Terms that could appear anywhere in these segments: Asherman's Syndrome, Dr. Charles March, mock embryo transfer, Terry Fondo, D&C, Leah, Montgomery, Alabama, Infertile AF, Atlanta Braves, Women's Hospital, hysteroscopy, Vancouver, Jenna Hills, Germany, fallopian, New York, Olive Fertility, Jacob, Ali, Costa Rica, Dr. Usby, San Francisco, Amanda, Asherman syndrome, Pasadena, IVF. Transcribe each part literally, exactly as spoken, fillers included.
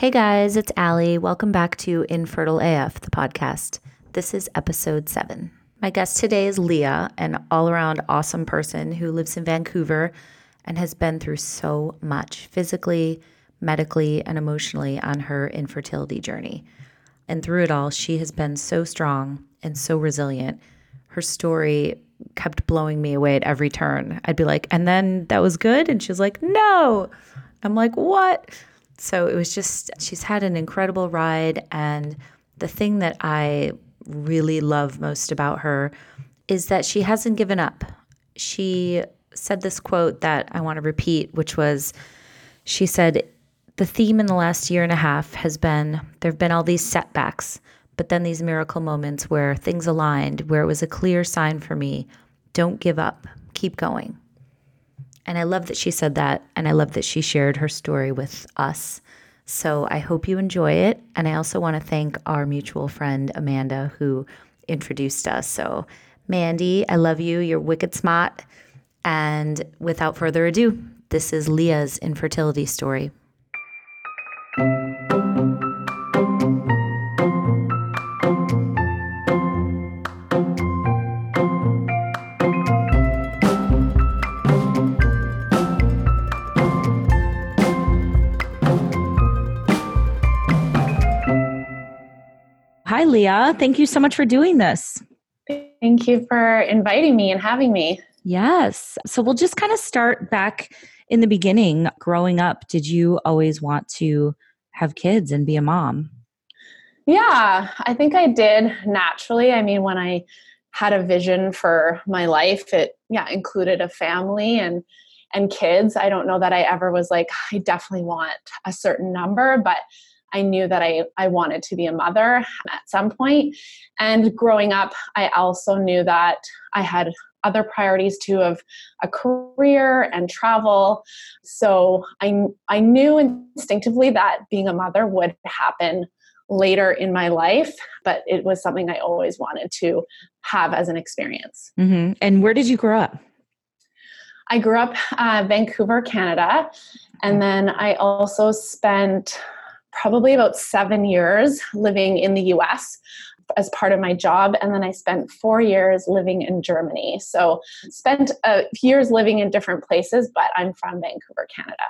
Hey guys, it's Ali. Welcome back to Infertile A F, the podcast. This is episode seven. My guest today is Leah, an all-around awesome person who lives in Vancouver and has been through so much physically, medically, and emotionally on her infertility journey. And through it all, she has been so strong and so resilient. Her story kept blowing me away at every turn. I'd be like, and then that was good? And she was like, no. I'm like, what? So it was just, she's had an incredible ride. And the thing that I really love most about her is that she hasn't given up. She said this quote that I want to repeat, which was, she said, the theme in the last year and a half has been, there have been all these setbacks, but then these miracle moments where things aligned, where it was a clear sign for me, don't give up, keep going. And I love that she said that, and I love that she shared her story with us. So I hope you enjoy it, and I also want to thank our mutual friend, Amanda, who introduced us. So Mandy, I love you, you're wicked smart, and without further ado, this is Leah's infertility story. Hi, Leah. Thank you so much for doing this. Thank you for inviting me and having me. Yes. So we'll just kind of start back in the beginning. Growing up, did you always want to have kids and be a mom? Yeah, I think I did naturally. I mean, when I had a vision for my life, it yeah included a family and and kids. I don't know that I ever was like, I definitely want a certain number, but I knew that I, I wanted to be a mother at some point. And growing up, I also knew that I had other priorities too, of a career and travel. So I, I knew instinctively that being a mother would happen later in my life, but it was something I always wanted to have as an experience. Mm-hmm. And where did you grow up? I grew up uh, Vancouver, Canada. And then I also spent probably about seven years living in the U S as part of my job. And then I spent four years living in Germany. So spent uh, years living in different places, but I'm from Vancouver, Canada.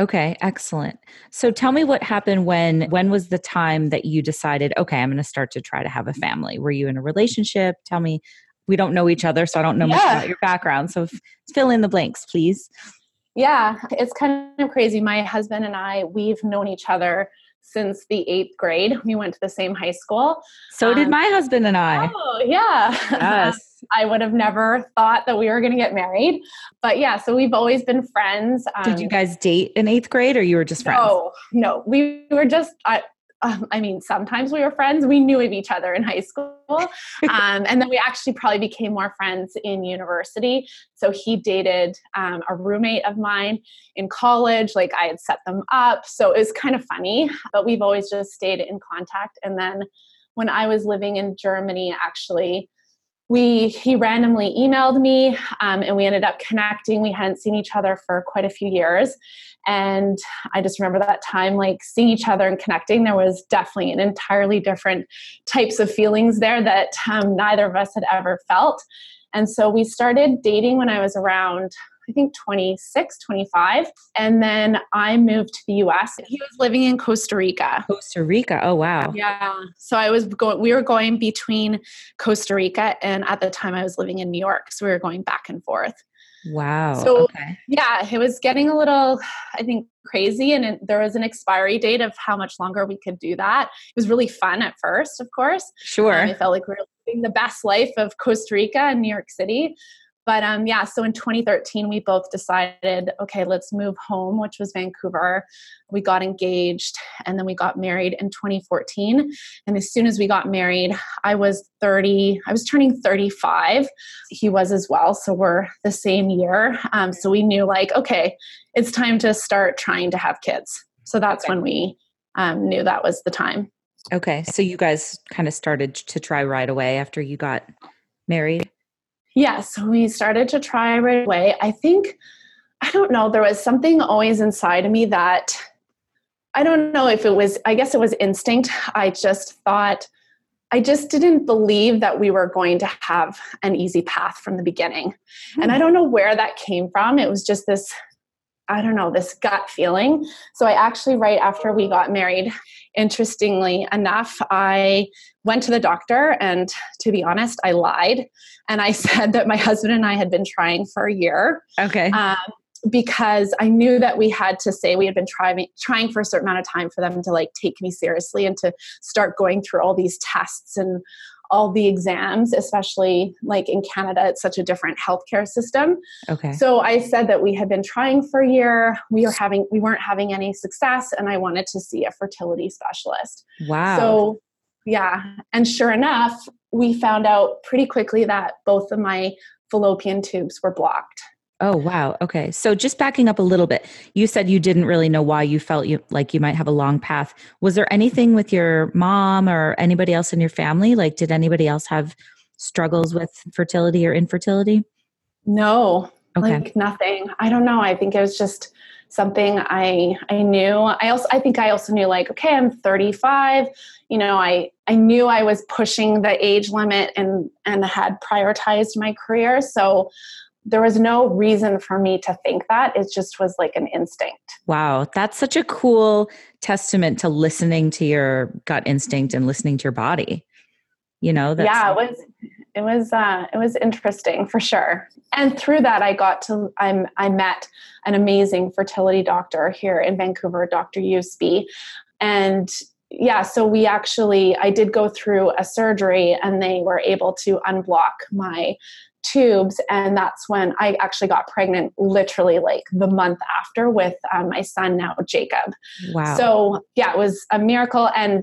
Okay, excellent. So tell me what happened when, when was the time that you decided, okay, I'm going to start to try to have a family? Were you in a relationship? Tell me, we don't know each other, so I don't know yeah. much about your background. So f- fill in the blanks, please. Yeah, it's kind of crazy. My husband and I, we've known each other since the eighth grade. We went to the same high school. So um, did my husband and I. Oh, yeah. Yes. I would have never thought that we were going to get married. But yeah, so we've always been friends. Um, did you guys date in eighth grade, or you were just friends? No, no. We were just... I, Um, I mean, sometimes we were friends. We knew of each other in high school. Um, and then we actually probably became more friends in university. So he dated um, a roommate of mine in college. Like, I had set them up. So it was kind of funny, but we've always just stayed in contact. And then when I was living in Germany, actually, we he randomly emailed me um, and we ended up connecting. We hadn't seen each other for quite a few years. And I just remember that time, like, seeing each other and connecting, there was definitely an entirely different types of feelings there that um, neither of us had ever felt. And so we started dating when I was around, I think, twenty-six, twenty-five. And then I moved to the U S. He was living in Costa Rica. Costa Rica. Oh, wow. Yeah. So I was going, we were going between Costa Rica, and at the time I was living in New York. So we were going back and forth. Wow. So okay. yeah, it was getting a little, I think, crazy. And it, there was an expiry date of how much longer we could do that. It was really fun at first, of course. Sure. Um, I felt like we were living the best life of Costa Rica and New York City. But um, yeah, so in twenty thirteen, we both decided, okay, let's move home, which was Vancouver. We got engaged, and then we got married in twenty fourteen. And as soon as we got married, I was thirty. I was turning thirty-five. He was as well. So we're the same year. Um, so we knew, like, okay, it's time to start trying to have kids. So that's okay. when we um, knew that was the time. Okay. So you guys kind of started to try right away after you got married? Yes, yeah, so we started to try right away. I think, I don't know, there was something always inside of me that I don't know if it was, I guess it was instinct. I just thought, I just didn't believe that we were going to have an easy path from the beginning. Mm-hmm. And I don't know where that came from. It was just this, I don't know, this gut feeling. So I actually, right after we got married, interestingly enough, I went to the doctor, and to be honest, I lied. And I said that my husband and I had been trying for a year. Okay. Um, because I knew that we had to say we had been trying, trying for a certain amount of time for them to like take me seriously and to start going through all these tests and all the exams, especially like in Canada, it's such a different healthcare system. Okay. So I said that we had been trying for a year. We were having, we weren't having any success, and I wanted to see a fertility specialist. Wow. So yeah. And sure enough, we found out pretty quickly that both of my fallopian tubes were blocked. Oh, wow. Okay. So just backing up a little bit, you said you didn't really know why you felt you like you might have a long path. Was there anything with your mom or anybody else in your family? Like, did anybody else have struggles with fertility or infertility? No, okay. Like nothing. I don't know. I think it was just something I, I knew. I also, I think I also knew like, okay, I'm thirty-five. You know, I, I knew I was pushing the age limit and, and had prioritized my career. So there was no reason for me to think that. It just was like an instinct. Wow. That's such a cool testament to listening to your gut instinct and listening to your body. You know, that's yeah, it was, it was, uh, it was interesting for sure. And through that, I got to, I'm, I met an amazing fertility doctor here in Vancouver, Doctor Usby. And yeah, so we actually, I did go through a surgery, and they were able to unblock my tubes. And that's when I actually got pregnant, literally like the month after, with um, my son now, Jacob. Wow. So yeah, it was a miracle. And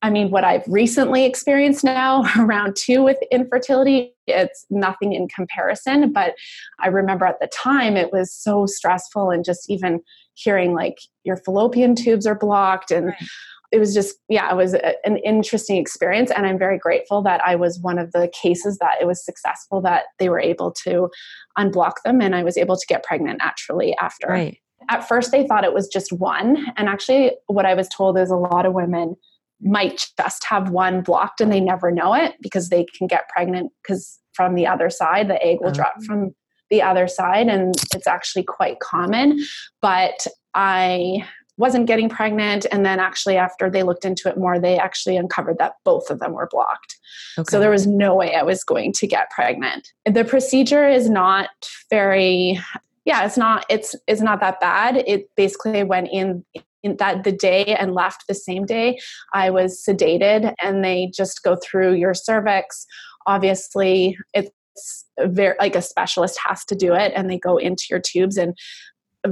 I mean, what I've recently experienced now around two with infertility, it's nothing in comparison. But I remember at the time it was so stressful, and just even hearing like your fallopian tubes are blocked, and right. It was just, yeah, it was a, an interesting experience. And I'm very grateful that I was one of the cases that it was successful, that they were able to unblock them. And I was able to get pregnant naturally after. Right. At first, they thought it was just one. And actually, what I was told is a lot of women might just have one blocked and they never know it, because they can get pregnant because from the other side, the egg will mm-hmm. drop from the other side. And it's actually quite common. But I wasn't getting pregnant. And then actually after they looked into it more, they actually uncovered that both of them were blocked. Okay. So there was no way I was going to get pregnant. The procedure is not very, yeah, it's not, it's, it's not that bad. It basically went in, in that the day and left the same day. I was sedated, and they just go through your cervix. Obviously it's very, like a specialist has to do it, and they go into your tubes and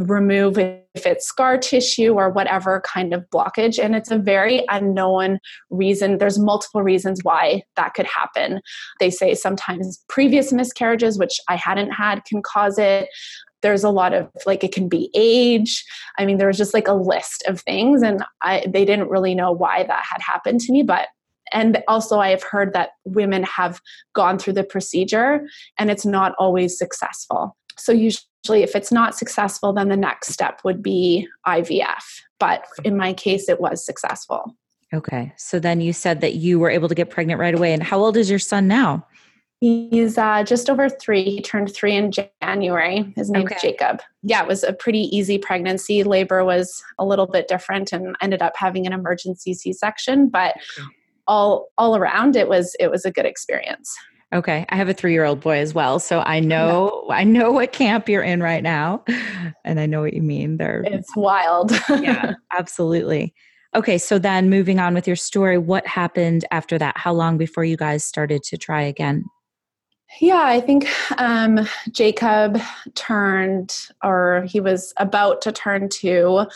remove if it's scar tissue or whatever kind of blockage. And it's a very unknown reason. There's multiple reasons why that could happen. They say sometimes previous miscarriages, which I hadn't had, can cause it. There's a lot of, like, it can be age. I mean, there was just like a list of things, and I, they didn't really know why that had happened to me, but and also I have heard that women have gone through the procedure and it's not always successful. So usually if it's not successful, then the next step would be I V F. But in my case, it was successful. Okay. So then you said that you were able to get pregnant right away. And how old is your son now? He's uh, just over three. He turned three in January. His name okay. is Jacob. Yeah, it was a pretty easy pregnancy. Labor was a little bit different, and ended up having an emergency C-section. But okay. all all around, it was it was a good experience. Okay. I have a three-year-old boy as well. So I know, I know what camp you're in right now, and I know what you mean. They're It's wild. Yeah, absolutely. Okay. So then moving on with your story, what happened after that? How long before you guys started to try again? Yeah, I think, um, Jacob turned, or he was about to turn two.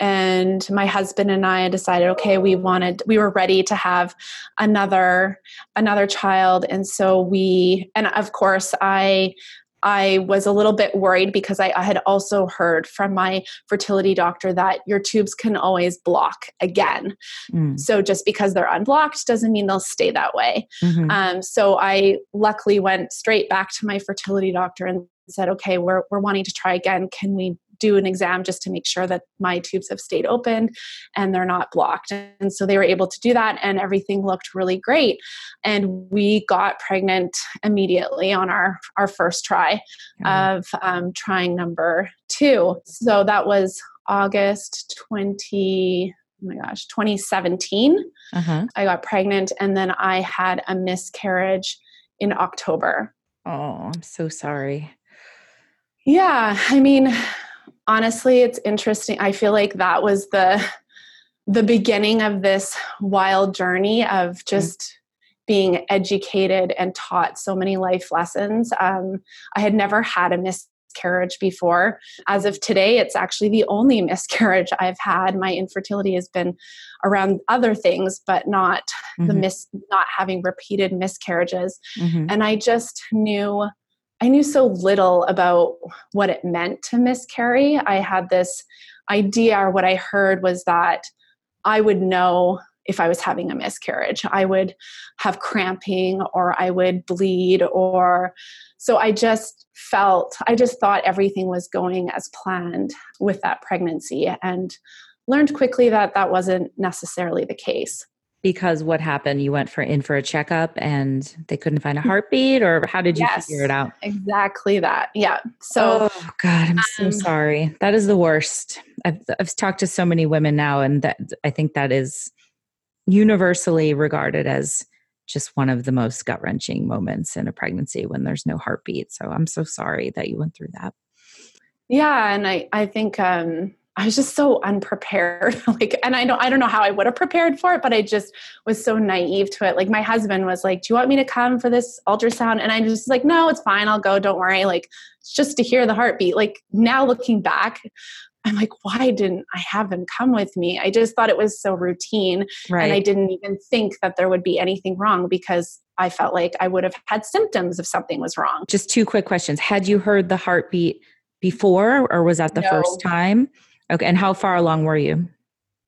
And my husband and I decided, okay, we wanted, we were ready to have another, another child. And so we, and of course I, I was a little bit worried, because I, I had also heard from my fertility doctor that your tubes can always block again. Mm. So just because they're unblocked doesn't mean they'll stay that way. Mm-hmm. Um, so I luckily went straight back to my fertility doctor and said, okay, we're, we're wanting to try again. Can we do an exam just to make sure that my tubes have stayed open and they're not blocked. And so they were able to do that, and everything looked really great. And we got pregnant immediately on our, our first try of um, trying number two. So that was August twentieth. Oh my gosh, twenty seventeen, uh-huh. I got pregnant, and then I had a miscarriage in October. Oh, I'm so sorry. Yeah. I mean, honestly, it's interesting. I feel like that was the, the beginning of this wild journey of just mm-hmm. being educated and taught so many life lessons. Um, I had never had a miscarriage. miscarriage before. As of today, it's actually the only miscarriage I've had. My infertility has been around other things, but not mm-hmm. the mis- not having repeated miscarriages. Mm-hmm. And I just knew, I knew so little about what it meant to miscarry. I had this idea, or what I heard was that I would know if I was having a miscarriage. I would have cramping, or I would bleed, or so I just felt, I just thought everything was going as planned with that pregnancy, and learned quickly that that wasn't necessarily the case. Because what happened? You went for in for a checkup and they couldn't find a heartbeat, or how did you yes, figure it out? Exactly that. Yeah. So, oh God, I'm um, so sorry. That is the worst. I've, I've talked to so many women now, and that, I think that is universally regarded as just one of the most gut-wrenching moments in a pregnancy, when there's no heartbeat. So I'm so sorry that you went through that. Yeah. And I, I think, um, I was just so unprepared. like, and I don't, I don't know how I would have prepared for it, but I just was so naive to it. Like, my husband was like, do you want me to come for this ultrasound? And I was just like, no, it's fine. I'll go. Don't worry. Like, it's just to hear the heartbeat. Like, now looking back, I'm like, why didn't I have them come with me? I just thought it was so routine. Right. And I didn't even think that there would be anything wrong, because I felt like I would have had symptoms if something was wrong. Just two quick questions. Had you heard the heartbeat before, or was that the no. first time? Okay. And how far along were you?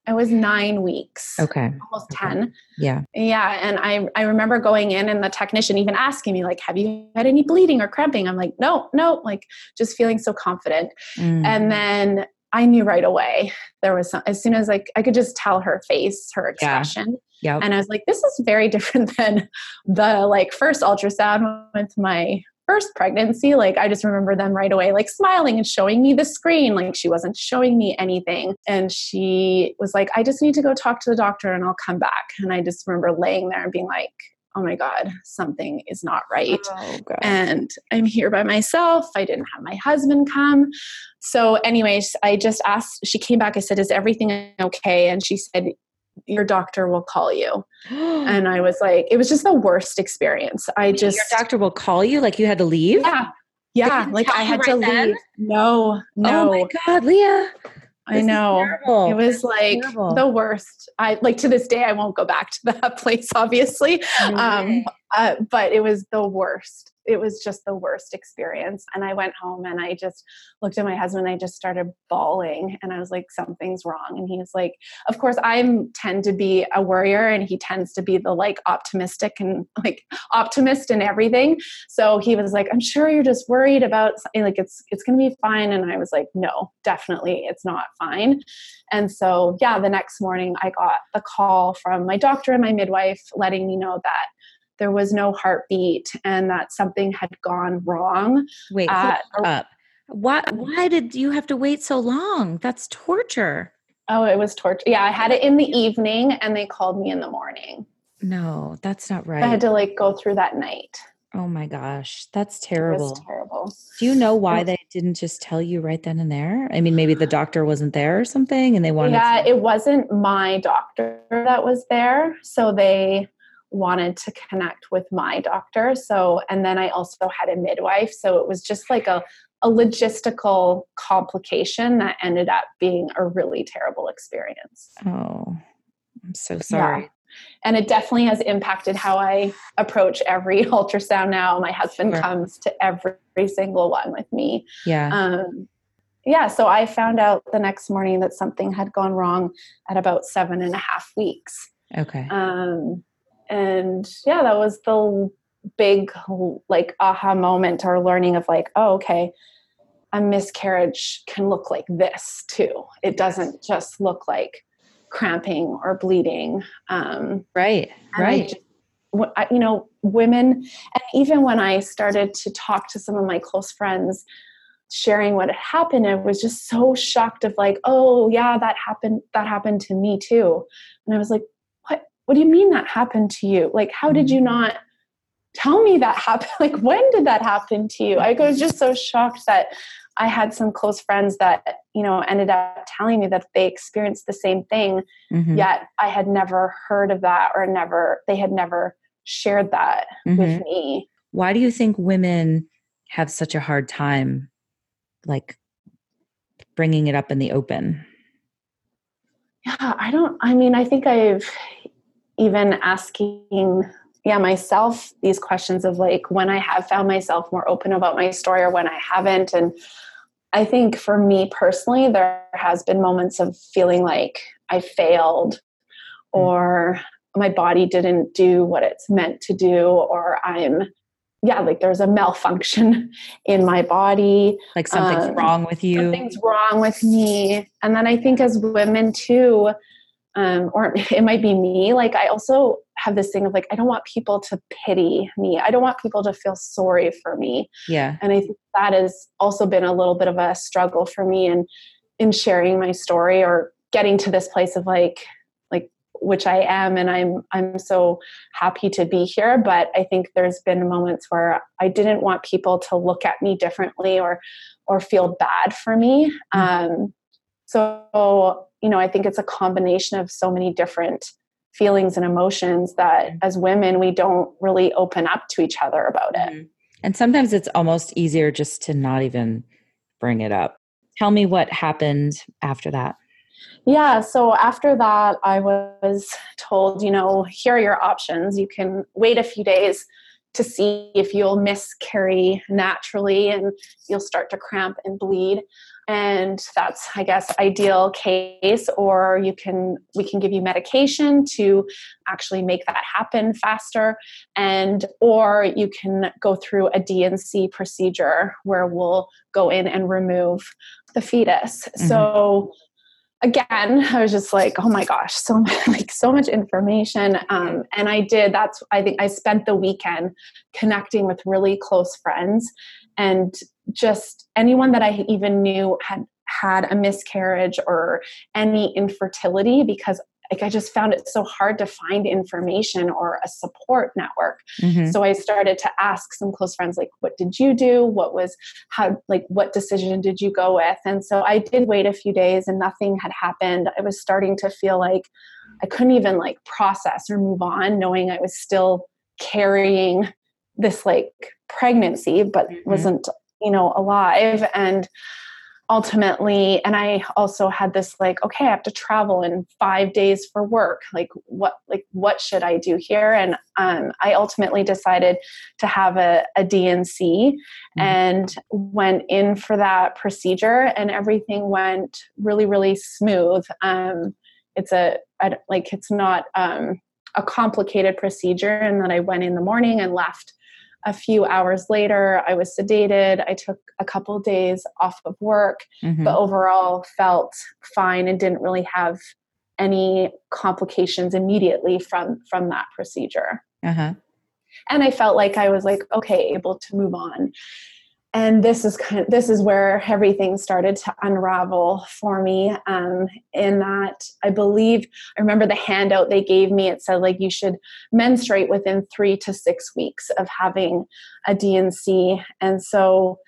I was nine weeks. Okay. Almost okay. ten. Yeah. Yeah. And I, I remember going in, and the technician even asking me, like, have you had any bleeding or cramping? I'm like, no, no, like, just feeling so confident. Mm. And then I knew right away there was some, as soon as like, I could just tell her face, her expression. Yeah. Yep. And I was like, this is very different than the like first ultrasound with my first pregnancy. Like, I just remember them right away, like smiling and showing me the screen. Like, she wasn't showing me anything. And she was like, I just need to go talk to the doctor and I'll come back. And I just remember laying there and being like, oh my God, something is not right. Oh, God. And I'm here by myself. I didn't have my husband come. So anyways, I just asked, she came back. I said, is everything okay? And she said, your doctor will call you. And I was like, it was just the worst experience. I just. Your doctor will call you? Like, you had to leave? Yeah. Yeah. Like, I had right to then? leave. No, no. Oh my God, Leah. This I know it was like the worst. I like to this day, I won't go back to that place, obviously. Okay. Um, uh, but it was the worst. It was just the worst experience. And I went home and I just looked at my husband. And I just started bawling, and I was like, something's wrong. And he was like, of course I'm tend to be a worrier, and he tends to be the like optimistic and like optimist and everything. So he was like, I'm sure you're just worried about like, it's, it's going to be fine. And I was like, no, definitely it's not fine. And so, yeah, the next morning I got the call from my doctor and my midwife letting me know that there was no heartbeat and that something had gone wrong. Wait, uh, hold up. Why, why did you have to wait so long? That's torture. Oh, it was torture. Yeah. I had it in the evening and they called me in the morning. No, that's not right. I had to like go through that night. Oh my gosh. That's terrible. It was terrible. Do you know why they didn't just tell you right then and there? I mean, maybe the doctor wasn't there or something and they wanted Yeah, to- it wasn't my doctor that was there. So they wanted to connect with my doctor. So, and then I also had a midwife. So it was just like a, a logistical complication that ended up being a really terrible experience. Oh, I'm so sorry. Yeah. And it definitely has impacted how I approach every ultrasound now. My husband sure. comes to every, every single one with me. Yeah. Um, yeah. So I found out the next morning that something had gone wrong at about seven and a half weeks. Okay. Um, And yeah, that was the big like aha moment or learning of like, oh, okay, a miscarriage can look like this too. It doesn't just look like cramping or bleeding. Um, right. Right. I just, you know, women, and even when I started to talk to some of my close friends sharing what had happened, I was just so shocked of like, oh yeah, that happened. That happened to me too. And I was like, what, what do you mean that happened to you? Like, how did you not tell me that happened? Like, when did that happen to you? I was just so shocked that I had some close friends that, you know, ended up telling me that they experienced the same thing, mm-hmm. yet I had never heard of that or never, they had never shared that mm-hmm. with me. Why do you think women have such a hard time, like, bringing it up in the open? Yeah, I don't, I mean, I think I've even asking, yeah, myself these questions of like, when I have found myself more open about my story or when I haven't. And I think for me personally, there has been moments of feeling like I failed or my body didn't do what it's meant to do, or I'm, yeah, like there's a malfunction in my body. Like something's um, wrong with you. Something's wrong with me. And then I think as women too, um, or it might be me, like I also have this thing of like, I don't want people to pity me. I don't want people to feel sorry for me. Yeah. And I think that has also been a little bit of a struggle for me in, in sharing my story or getting to this place of like, like, which I am, and I'm, I'm so happy to be here. But I think there's been moments where I didn't want people to look at me differently or, or feel bad for me. Mm-hmm. Um, so, you know, I think it's a combination of so many different feelings and emotions that as women, we don't really open up to each other about it. And sometimes it's almost easier just to not even bring it up. Tell me what happened after that. Yeah. So after that, I was told, you know, here are your options. You can wait a few days to see if you'll miscarry naturally and you'll start to cramp and bleed. And that's, I guess, ideal case, or you can, we can give you medication to actually make that happen faster. And, or you can go through a D and C procedure where we'll go in and remove the fetus. Mm-hmm. So again, I was just like, oh my gosh, so much, like so much information. Um, and I did, that's, I think I spent the weekend connecting with really close friends and just anyone that I even knew had had a miscarriage or any infertility, because like I just found it so hard to find information or a support network. Mm-hmm. So I started to ask some close friends, like, what did you do? What was, how, like, what decision did you go with? And so I did wait a few days and nothing had happened. I was starting to feel like I couldn't even like process or move on, knowing I was still carrying this like pregnancy, but mm-hmm. wasn't, you know, alive. And ultimately, and I also had this like, okay, I have to travel in five days for work. Like what, like what should I do here? And um, I ultimately decided to have a, a D and C mm-hmm. and went in for that procedure, and everything went really, really smooth. Um, it's a, I don't, like, it's not um, a complicated procedure. And then I went in the morning and left. A few hours later, I was sedated. I took a couple of days off of work, mm-hmm. but overall felt fine and didn't really have any complications immediately from, from that procedure. Uh-huh. And I felt like I was like, okay, able to move on. And this is kind of, this is where everything started to unravel for me. Um, in that I believe, I remember the handout they gave me, it said like, you should menstruate within three to six weeks of having a D and C. And so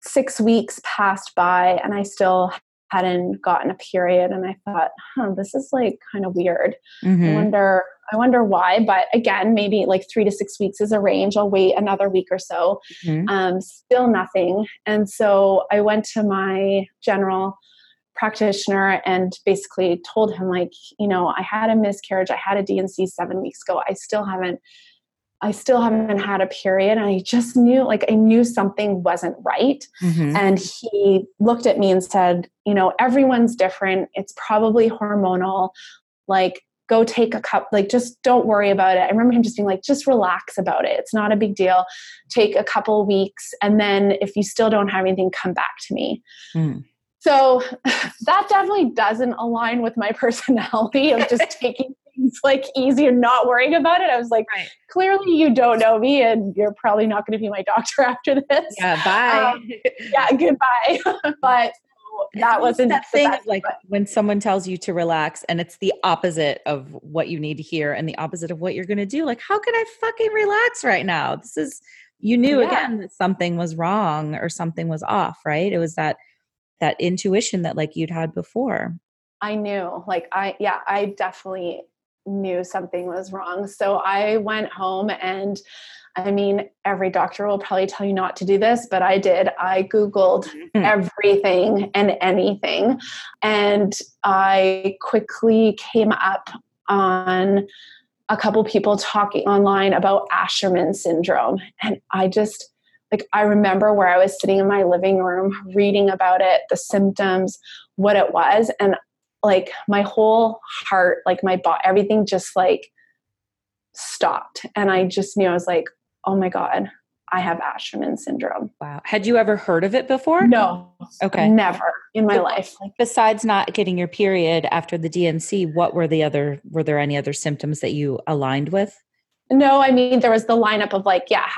six weeks passed by and I still hadn't gotten a period. And I thought, huh, this is like kind of weird. Mm-hmm. I wonder, I wonder why, but again, maybe like three to six weeks is a range. I'll wait another week or so. Mm-hmm. Um, still nothing. And so I went to my general practitioner and basically told him like, you know, I had a miscarriage. I had a D and C seven weeks ago. I still haven't, I still haven't had a period. And I just knew, like, I knew something wasn't right. Mm-hmm. And he looked at me and said, you know, everyone's different. It's probably hormonal. Like, go take a cup, like, just don't worry about it. I remember him just being like, just relax about it. It's not a big deal. Take a couple weeks. And then if you still don't have anything, come back to me. Mm. So that definitely doesn't align with my personality of just taking things like easy and not worrying about it. I was like, right. Clearly you don't know me and you're probably not going to be my doctor after this. Yeah, bye. Um, yeah, goodbye. But that wasn't that thing best, of like but. When someone tells you to relax and it's the opposite of what you need to hear and the opposite of what you're going to do. Like, how can I fucking relax right now? This is, you knew yeah. again that something was wrong or something was off, right? It was that, that intuition that like you'd had before. I knew like I, yeah, I definitely knew something was wrong. So I went home and I mean, every doctor will probably tell you not to do this, but I did. I Googled mm-hmm. everything and anything. And I quickly came up on a couple people talking online about Asherman syndrome. And I just, like, I remember where I was sitting in my living room, reading about it, the symptoms, what it was. And like my whole heart, like my body, everything just like stopped. And I just knew, I was like, oh my God, I have Asherman syndrome. Wow. Had you ever heard of it before? No. Okay. Never in my so, life. Like, besides not getting your period after the D and C, what were the other, were there any other symptoms that you aligned with? No, I mean, there was the lineup of like, yeah,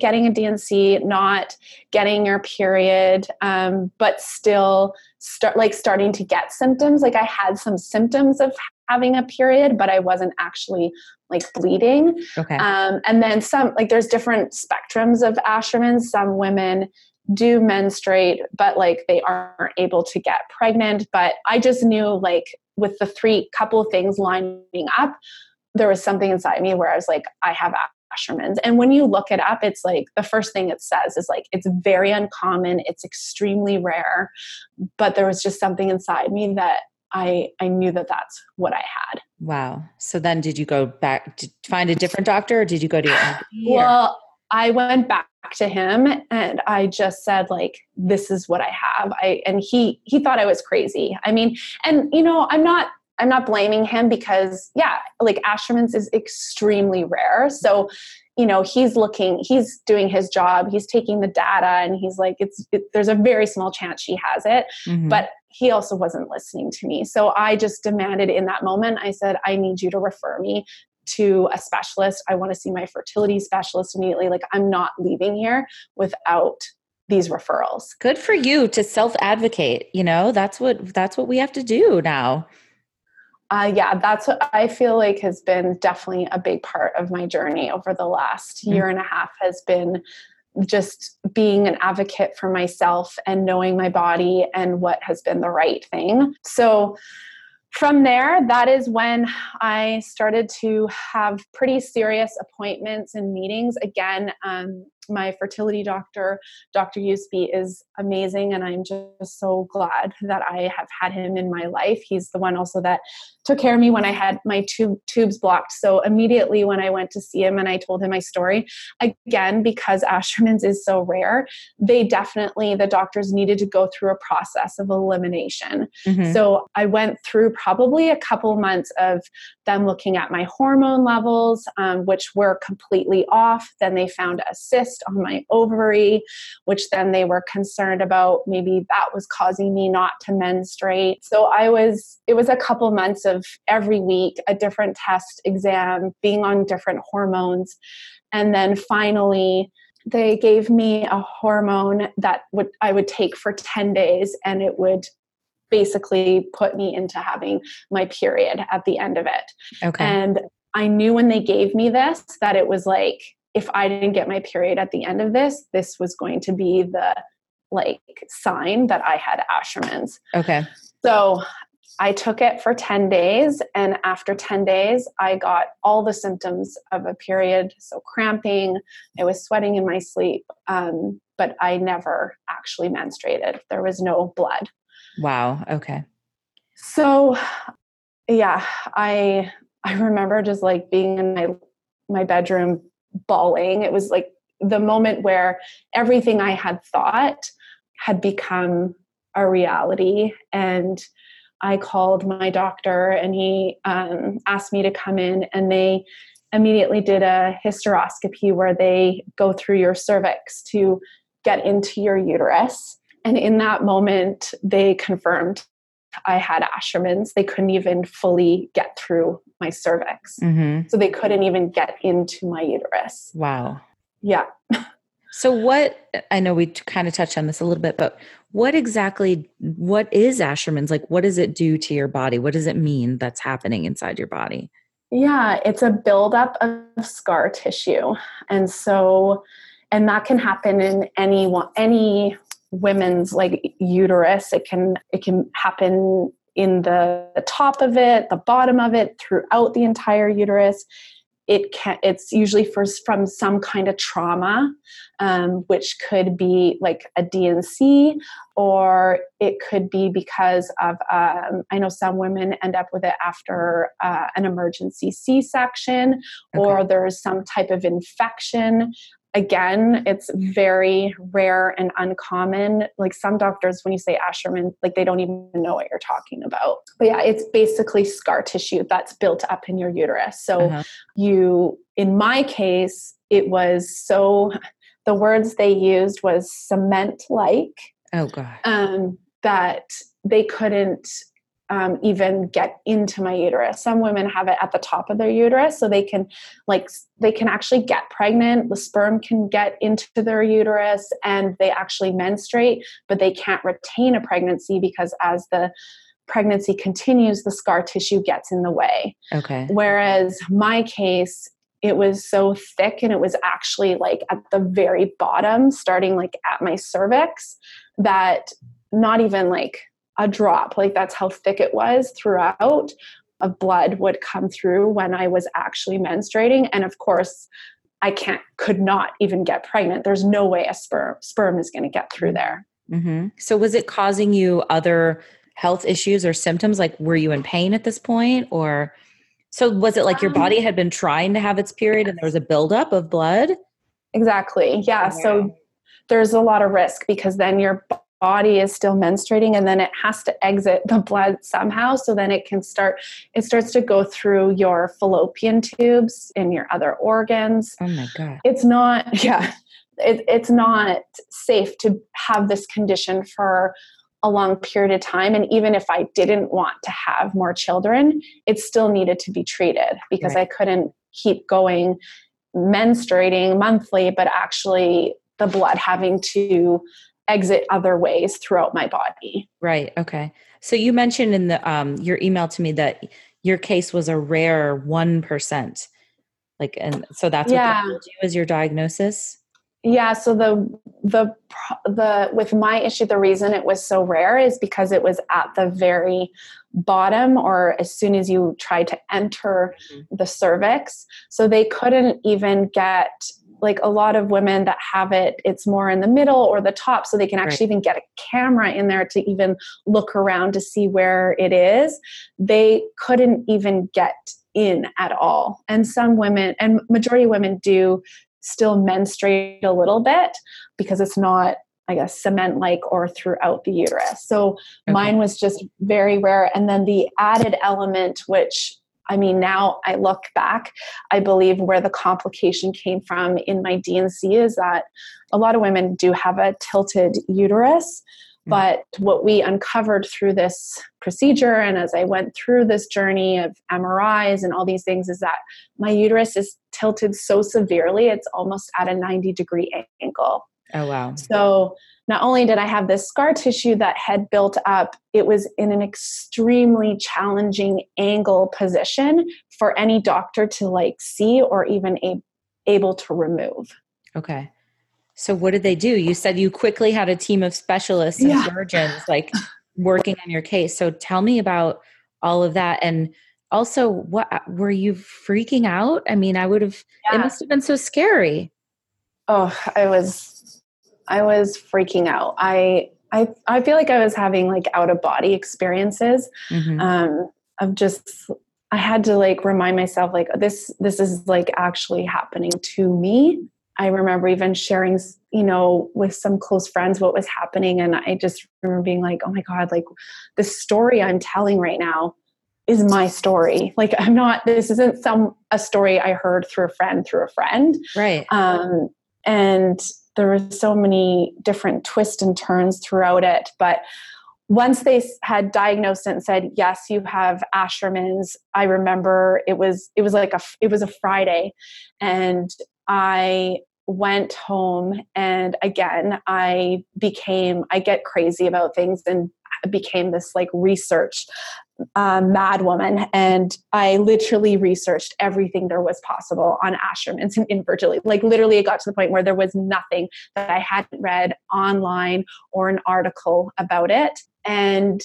getting a D and C, not getting your period, um, but still start like starting to get symptoms. Like I had some symptoms of having a period, but I wasn't actually like bleeding. Okay. Um, and then some, like there's different spectrums of Asherman. Some women do menstruate, but like they aren't able to get pregnant. But I just knew like with the three couple things lining up, there was something inside me where I was like, I have Asherman's. And when you look it up, it's like the first thing it says is like, it's very uncommon. It's extremely rare, but there was just something inside me that I, I knew that that's what I had. Wow. So then did you go back to find a different doctor or did you go to your M D? Well, I went back to him and I just said like, this is what I have. I, and he, he thought I was crazy. I mean, and you know, I'm not, I'm not blaming him because yeah, like Asherman's is extremely rare. So, you know, he's looking, he's doing his job, he's taking the data and he's like, it's, it, there's a very small chance she has it, mm-hmm. but he also wasn't listening to me. So I just demanded in that moment, I said, I need you to refer me to a specialist. I want to see my fertility specialist immediately. Like I'm not leaving here without these referrals. Good for you to self-advocate. You know, that's what, that's what we have to do now. Uh, yeah, that's what I feel like has been definitely a big part of my journey over the last mm-hmm. year and a half has been just being an advocate for myself and knowing my body and what has been the right thing. So from there, that is when I started to have pretty serious appointments and meetings. Again, um, my fertility doctor, Doctor Usby, is amazing. And I'm just so glad that I have had him in my life. He's the one also that took care of me when I had my tube, tubes blocked. So immediately when I went to see him and I told him my story, again, because Asherman's is so rare, they definitely, the doctors needed to go through a process of elimination. Mm-hmm. So I went through probably a couple months of them looking at my hormone levels, um, which were completely off. Then they found a cyst on my ovary, which then they were concerned about maybe that was causing me not to menstruate. So I was, it was a couple months of every week, a different test, exam, being on different hormones. And then finally, they gave me a hormone that would I would take for ten days and it would basically put me into having my period at the end of it. Okay. And I knew when they gave me this, that it was like, if I didn't get my period at the end of this, this was going to be the like sign that I had Asherman's. Okay. So I took it for ten days. And after ten days, I got all the symptoms of a period. So cramping, I was sweating in my sleep. Um, but I never actually menstruated. There was no blood. Wow. Okay. So yeah, I, I remember just like being in my, my bedroom, bawling. It was like the moment where everything I had thought had become a reality. And I called my doctor and he um, asked me to come in, and they immediately did a hysteroscopy where they go through your cervix to get into your uterus. And in that moment, they confirmed I had Asherman's. They couldn't even fully get through my cervix. Mm-hmm. So they couldn't even get into my uterus. Wow. Yeah. So what, I know we kind of touched on this a little bit, but what exactly, what is Asherman's? Like, what does it do to your body? What does it mean that's happening inside your body? Yeah, it's a buildup of scar tissue. And so, and that can happen in any any women's like uterus. It can, it can happen in the, the top of it, the bottom of it, throughout the entire uterus. It can, it's usually for, from some kind of trauma, um, which could be like a D and C, or it could be because of, um, I know some women end up with it after uh, an emergency C-section, okay. or there's some type of infection. Again, it's very rare and uncommon. Like some doctors, when you say Asherman, like they don't even know what you're talking about. But yeah, it's basically scar tissue that's built up in your uterus. So uh-huh. you, in my case, it was so, the words they used was cement-like. Oh God. Um, that they couldn't um, even get into my uterus. Some women have it at the top of their uterus, so they can like, they can actually get pregnant. The sperm can get into their uterus and they actually menstruate, but they can't retain a pregnancy because as the pregnancy continues, the scar tissue gets in the way. Okay. Whereas my case, it was so thick and it was actually like at the very bottom, starting like at my cervix, that not even like a drop, like that's how thick it was throughout, of blood would come through when I was actually menstruating. And of course I can't, could not even get pregnant. There's no way a sperm sperm is going to get through there. Mm-hmm. So was it causing you other health issues or symptoms? Like, were you in pain at this point? Or so was it like your body had been trying to have its period and there was a buildup of blood? Exactly. Yeah. Oh, yeah. So there's a lot of risk because then your body is still menstruating and then it has to exit the blood somehow. So then it can start, it starts to go through your fallopian tubes and your other organs. Oh my God. It's not, yeah, it, it's not safe to have this condition for a long period of time. And even if I didn't want to have more children, it still needed to be treated because right. I couldn't keep going menstruating monthly, but actually the blood having to exit other ways throughout my body. Right. Okay. So you mentioned in the um, your email to me that your case was a rare one percent. Like, and so that's yeah. what that was your diagnosis? Yeah. So the, the, the, with my issue, the reason it was so rare is because it was at the very bottom or as soon as you try to enter mm-hmm. the cervix. So they couldn't even get, like a lot of women that have it, it's more in the middle or the top. So they can actually right. even get a camera in there to even look around to see where it is. They couldn't even get in at all. And some women, and majority of women do still menstruate a little bit because it's not, I guess, cement-like or throughout the uterus. So okay. mine was just very rare. And then the added element, which I mean, now I look back, I believe where the complication came from in my D and C is that a lot of women do have a tilted uterus, mm. but what we uncovered through this procedure and as I went through this journey of M R Is and all these things is that my uterus is tilted so severely, it's almost at a ninety degree angle. Oh, wow. So not only did I have this scar tissue that had built up, it was in an extremely challenging angle position for any doctor to like see or even a- able to remove. Okay. So what did they do? You said you quickly had a team of specialists and yeah. surgeons like working on your case. So tell me about all of that. And also, what were you freaking out? I mean, I would have, yeah. it must have been so scary. Oh, I was... I was freaking out. I, I, I feel like I was having like out of body experiences. Mm-hmm. Um, of just, I had to like remind myself like this, this is like actually happening to me. I remember even sharing, you know, with some close friends what was happening. And I just remember being like, oh my God, like the story I'm telling right now is my story. Like I'm not, this isn't some, a story I heard through a friend, through a friend. Right. Um, and there were so many different twists and turns throughout it. But once they had diagnosed it and said, yes, you have Asherman's, I remember it was, it was like a, it was a Friday, and I went home, and again, I became, I get crazy about things and became this like research uh, mad woman. And I literally researched everything there was possible on Asherman's and infertility. Like literally it got to the point where there was nothing that I hadn't read online or an article about it. And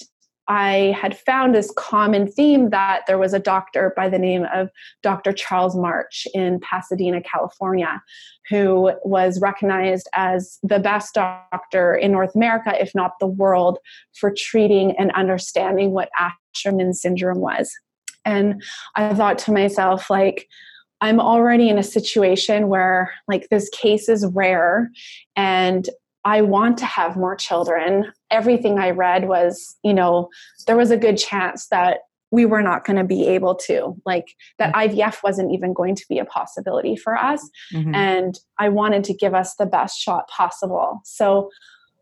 I had found this common theme that there was a doctor by the name of Doctor Charles March in Pasadena, California, who was recognized as the best doctor in North America, if not the world, for treating and understanding what Asherman syndrome was. And I thought to myself, like, I'm already in a situation where, like, this case is rare and I want to have more children. Everything I read was, you know, there was a good chance that we were not going to be able to, like that I V F wasn't even going to be a possibility for us. Mm-hmm. And I wanted to give us the best shot possible. So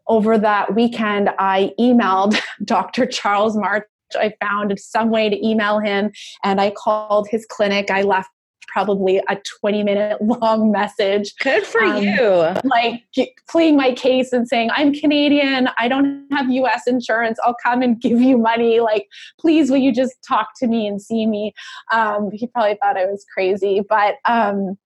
over that weekend, I emailed Doctor Charles March. I found some way to email him, and I called his clinic. I left probably a twenty minute long message. Good for um, you. Like pleading my case and saying, I'm Canadian. I don't have U S insurance. I'll come and give you money. Like, please, will you just talk to me and see me? Um, he probably thought I was crazy, but, um,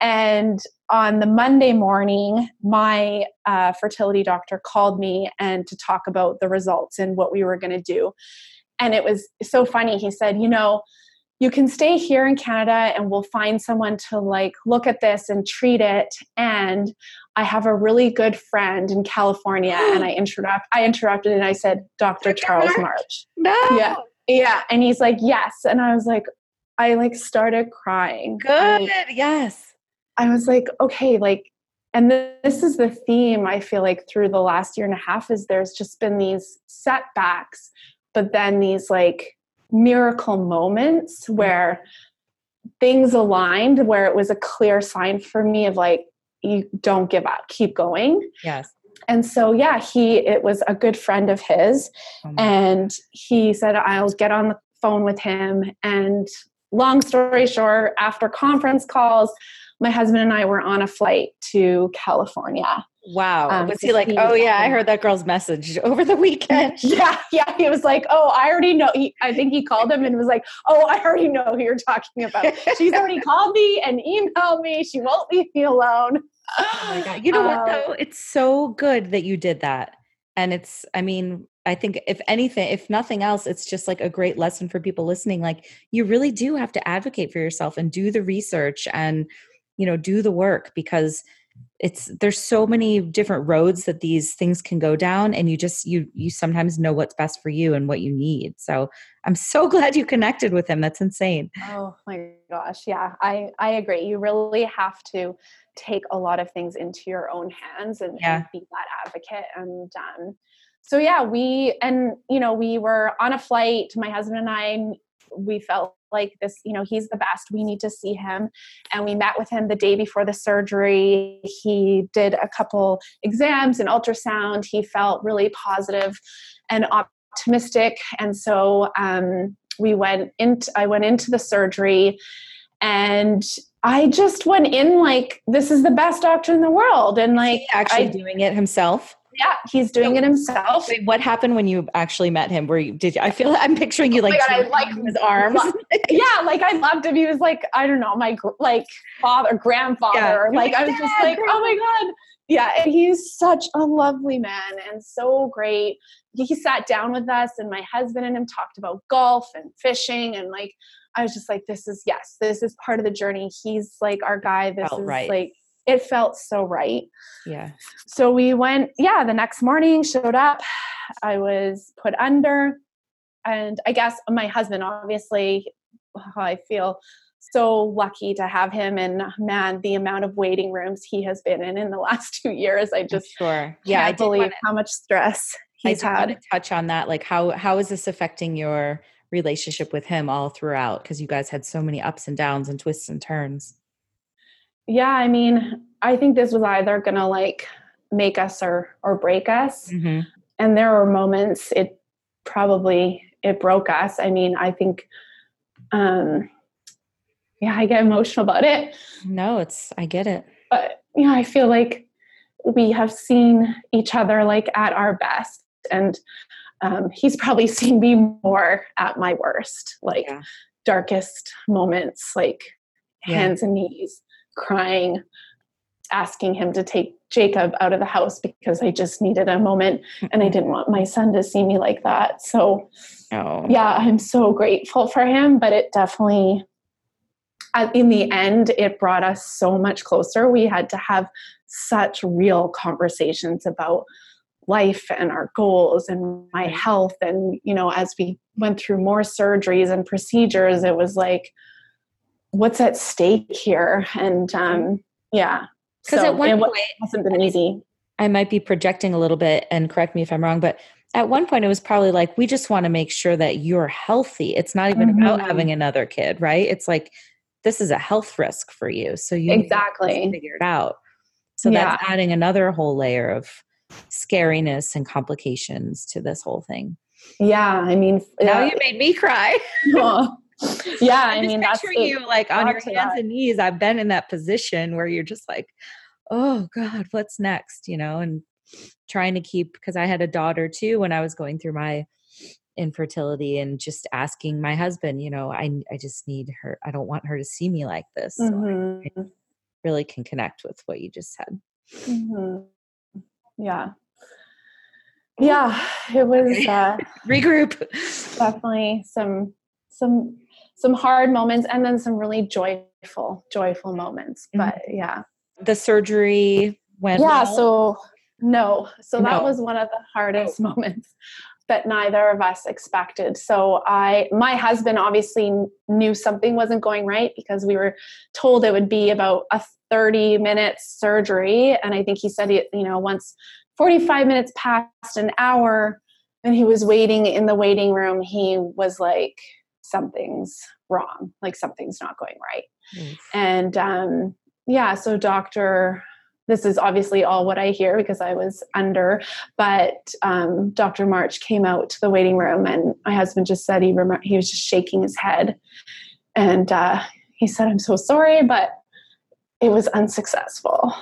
and on the Monday morning, my uh, fertility doctor called me and to talk about the results and what we were going to do. And it was so funny. He said, you know, you can stay here in Canada and we'll find someone to like look at this and treat it. And I have a really good friend in California. And I interrupt, I interrupted and I said, Doctor Charles March. No. Yeah. Yeah. And he's like, yes. And I was like, I like started crying. Good. I, yes. I was like, okay, like, and this is the theme I feel like through the last year and a half is there's just been these setbacks, but then these like miracle moments where things aligned, where it was a clear sign for me of like, you don't give up, keep going. Yes. And so, yeah, he, it was a good friend of his. Oh my. And he said, I'll get on the phone with him. And long story short, after conference calls, my husband and I were on a flight to California. Wow. Um, was he like, he, oh yeah, I heard that girl's message over the weekend. Yeah. Yeah. He was like, oh, I already know. He, I think he called him and was like, oh, I already know who you're talking about. She's already called me and emailed me. She won't leave me alone. Oh my God. You know um, what though? It's so good that you did that. And it's, I mean, I think if anything, if nothing else, it's just like a great lesson for people listening. Like you really do have to advocate for yourself and do the research and, you know, do the work, because it's, there's so many different roads that these things can go down, and you just, you, you sometimes know what's best for you and what you need. So I'm so glad you connected with him. That's insane. Oh my gosh. Yeah, I, I agree. You really have to take a lot of things into your own hands and, yeah. and be that advocate. And, um, so yeah, we, and you know, we were on a flight, my husband and I, we felt like this, you know, he's the best. We need to see him. And we met with him the day before the surgery. He did a couple exams and ultrasound. He felt really positive and optimistic. And so um, we went into, I went into the surgery, and I just went in like, this is the best doctor in the world. And like actually I, doing it himself. Yeah, he's doing so, it himself. Wait, what happened when you actually met him? Were you, did you, I feel I'm picturing you like, oh God, I like his arms. Lo- yeah, like I loved him. He was like, I don't know, my gr- like father, grandfather. Yeah. Like I was Dad, just like, grandma. Oh my God. Yeah, and he's such a lovely man and so great. He sat down with us, and my husband and him talked about golf and fishing, and like I was just like, this is yes, this is part of the journey. He's like our guy. This oh, is right. like. It felt so right. Yeah. So we went, yeah, the next morning, showed up. I was put under. And I guess my husband, obviously, I feel so lucky to have him. And man, the amount of waiting rooms he has been in in the last two years, I just sure. yeah, can't I believe wanna, how much stress he's I had. I want to touch on that. Like how, how is this affecting your relationship with him all throughout? Because you guys had so many ups and downs and twists and turns. Yeah. I mean, I think this was either going to like make us or, or break us. Mm-hmm. And there were moments it probably, it broke us. I mean, I think, um, yeah, I get emotional about it. No, it's, I get it. But yeah, you know, I feel like we have seen each other like at our best, and, um, he's probably seen me more at my worst, like yeah. darkest moments, like yeah. hands and knees, crying, asking him to take Jacob out of the house because I just needed a moment and I didn't want my son to see me like that. So oh. yeah, I'm so grateful for him, but it definitely, in the end, it brought us so much closer. We had to have such real conversations about life and our goals and my health. And, you know, as we went through more surgeries and procedures, it was like, what's at stake here? And, um, yeah, because so at one point, it hasn't been easy. I might be projecting a little bit, and correct me if I'm wrong, but at one point it was probably like, we just want to make sure that you're healthy. It's not even mm-hmm. about having another kid, right? It's like, this is a health risk for you. So you exactly need to figure it out. So yeah. that's adding another whole layer of scariness and complications to this whole thing. Yeah. I mean, now yeah. you made me cry. Cool. Yeah. I mean, that's you like on your hands and knees. I've been in that position where you're just like, oh God, what's next? You know, and trying to keep, cause I had a daughter too, when I was going through my infertility, and just asking my husband, you know, I, I just need her. I don't want her to see me like this. So mm-hmm. I, I really can connect with what you just said. Mm-hmm. Yeah. Yeah. It was uh, regroup. Definitely some, some, some hard moments, and then some really joyful, joyful moments. But mm-hmm. yeah, the surgery went. Yeah. Well. So no, so no. that was one of the hardest no. moments that neither of us expected. So I, my husband obviously knew something wasn't going right, because we were told it would be about a thirty minute surgery. And I think he said, you know, once forty-five minutes passed an hour and he was waiting in the waiting room, he was like, something's wrong. Like something's not going right. Mm. And, um, yeah, so Doctor, this is obviously all what I hear because I was under, but, um, Doctor March came out to the waiting room, and my husband just said, he rem- he was just shaking his head. And, uh, he said, I'm so sorry, but it was unsuccessful.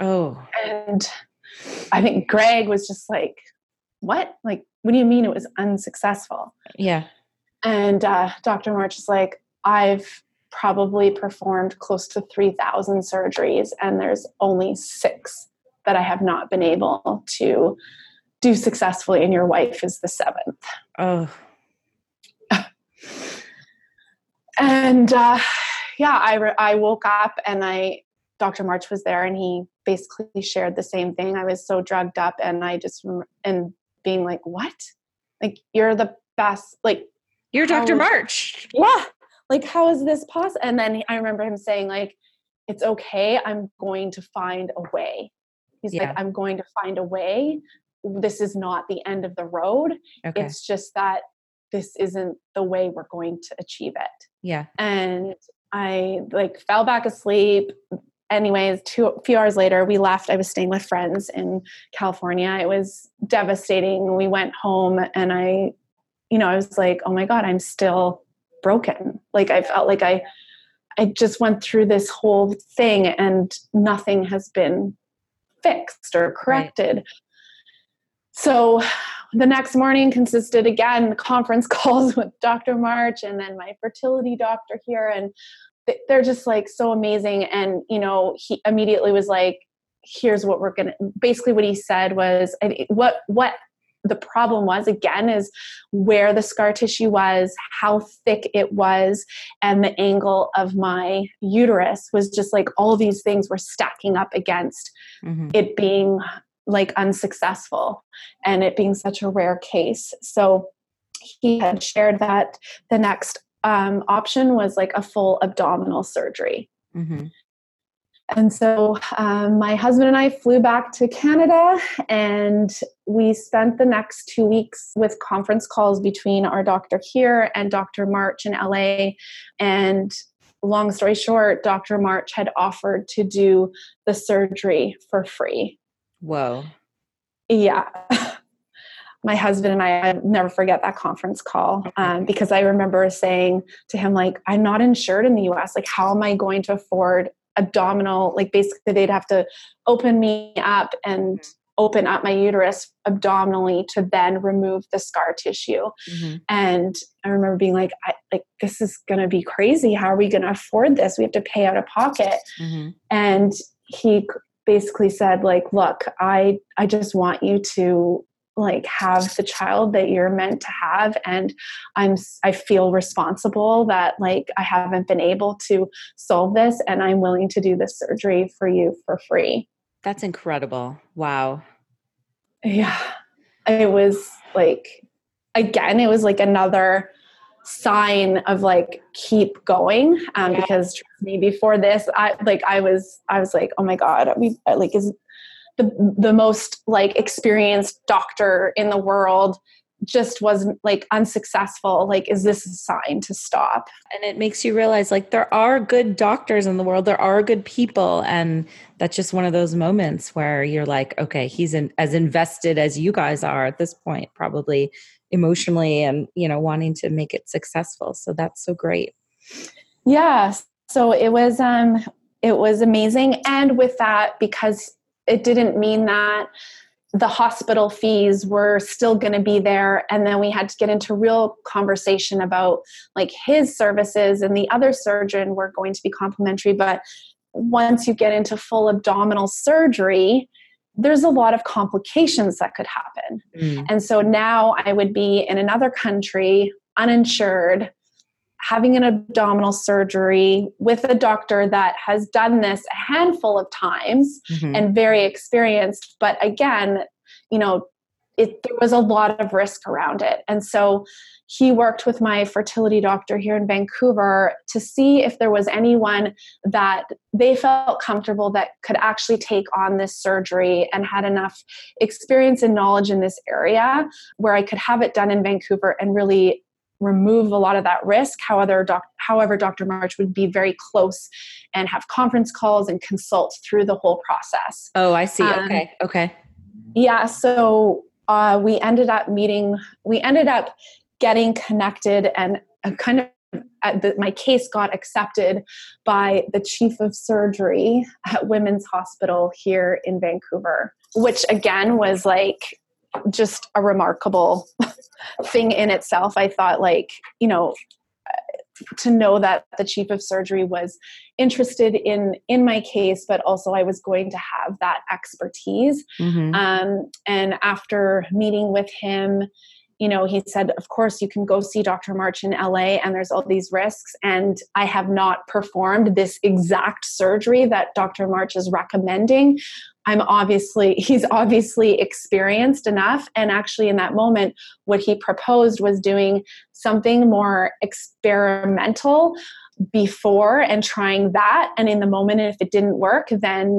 Oh. And I think Greg was just like, what? Like, what do you mean it was unsuccessful? Yeah. And uh, Doctor March is like, I've probably performed close to three thousand surgeries, and there's only six that I have not been able to do successfully, and your wife is the seventh. Oh. And uh, yeah, I, re- I woke up and I, Doctor March was there, and he basically shared the same thing. I was so drugged up, and I just, and being like, what? Like, you're the best, like, you're Doctor March. Yeah. Like, how is this possible? And then I remember him saying, like, it's okay. I'm going to find a way. He's yeah. like, I'm going to find a way. This is not the end of the road. Okay. It's just that this isn't the way we're going to achieve it. Yeah. And I like fell back asleep. Anyways, two, a few hours later, we left. I was staying with friends in California. It was devastating. We went home, and I, you know, I was like, oh my God, I'm still broken. Like, I felt like I, I just went through this whole thing and nothing has been fixed or corrected. Right. So the next morning consisted again, the conference calls with Doctor March and then my fertility doctor here. And they're just like so amazing. And, you know, he immediately was like, here's what we're going to, basically what he said was, what, what, the problem was, again, is where the scar tissue was, how thick it was, and the angle of my uterus was just like all these things were stacking up against mm-hmm. it being like unsuccessful and it being such a rare case. So he had shared that the next um, option was like a full abdominal surgery. Mm-hmm. And so um, my husband and I flew back to Canada, and we spent the next two weeks with conference calls between our doctor here and Doctor March in L A. And long story short, Doctor March had offered to do the surgery for free. Whoa. Yeah. My husband and I, I'll never forget that conference call um, because I remember saying to him, like, I'm not insured in the U S. Like, how am I going to afford abdominal? Like, basically they'd have to open me up and open up my uterus abdominally to then remove the scar tissue. Mm-hmm. And I remember being like, I, like, this is going to be crazy. How are we going to afford this? We have to pay out of pocket. Mm-hmm. And he basically said, like, look, I, I just want you to, like, have the child that you're meant to have. And I'm, I feel responsible that, like, I haven't been able to solve this, and I'm willing to do this surgery for you for free. That's incredible. Wow. Yeah. It was like, again, it was like another sign of, like, keep going. Um, yeah. Because trust me, before this, I like, I was, I was like, oh my God, we like, is The, the most, like, experienced doctor in the world just was, like, unsuccessful. Like, is this a sign to stop? And it makes you realize, like, there are good doctors in the world. There are good people. And that's just one of those moments where you're like, okay, he's in, as invested as you guys are at this point, probably emotionally, and, you know, wanting to make it successful. So that's so great. Yeah. So it was, um, it was amazing. And with that, because it didn't mean that the hospital fees were still going to be there. And then we had to get into real conversation about, like, his services and the other surgeon were going to be complimentary. But once you get into full abdominal surgery, there's a lot of complications that could happen. Mm. And so now I would be in another country, uninsured, having an abdominal surgery with a doctor that has done this a handful of times, mm-hmm. and very experienced. But again, you know, it, there was a lot of risk around it. And so he worked with my fertility doctor here in Vancouver to see if there was anyone that they felt comfortable that could actually take on this surgery and had enough experience and knowledge in this area where I could have it done in Vancouver and really remove a lot of that risk. However, doc, however, Doctor March would be very close and have conference calls and consult through the whole process. Oh, I see. Um, okay. Okay. Yeah. So uh, we ended up meeting, we ended up getting connected, and uh, kind of at the, my case got accepted by the chief of surgery at Women's Hospital here in Vancouver, which again was, like, just a remarkable thing in itself. I thought, like, you know, to know that the chief of surgery was interested in, in my case, but also I was going to have that expertise. Mm-hmm. Um, and after meeting with him, you know, he said, of course you can go see Doctor March in L A, and there's all these risks, and I have not performed this exact surgery that Doctor March is recommending. I'm obviously, he's obviously experienced enough. And actually in that moment, what he proposed was doing something more experimental before and trying that. And in the moment, if it didn't work, then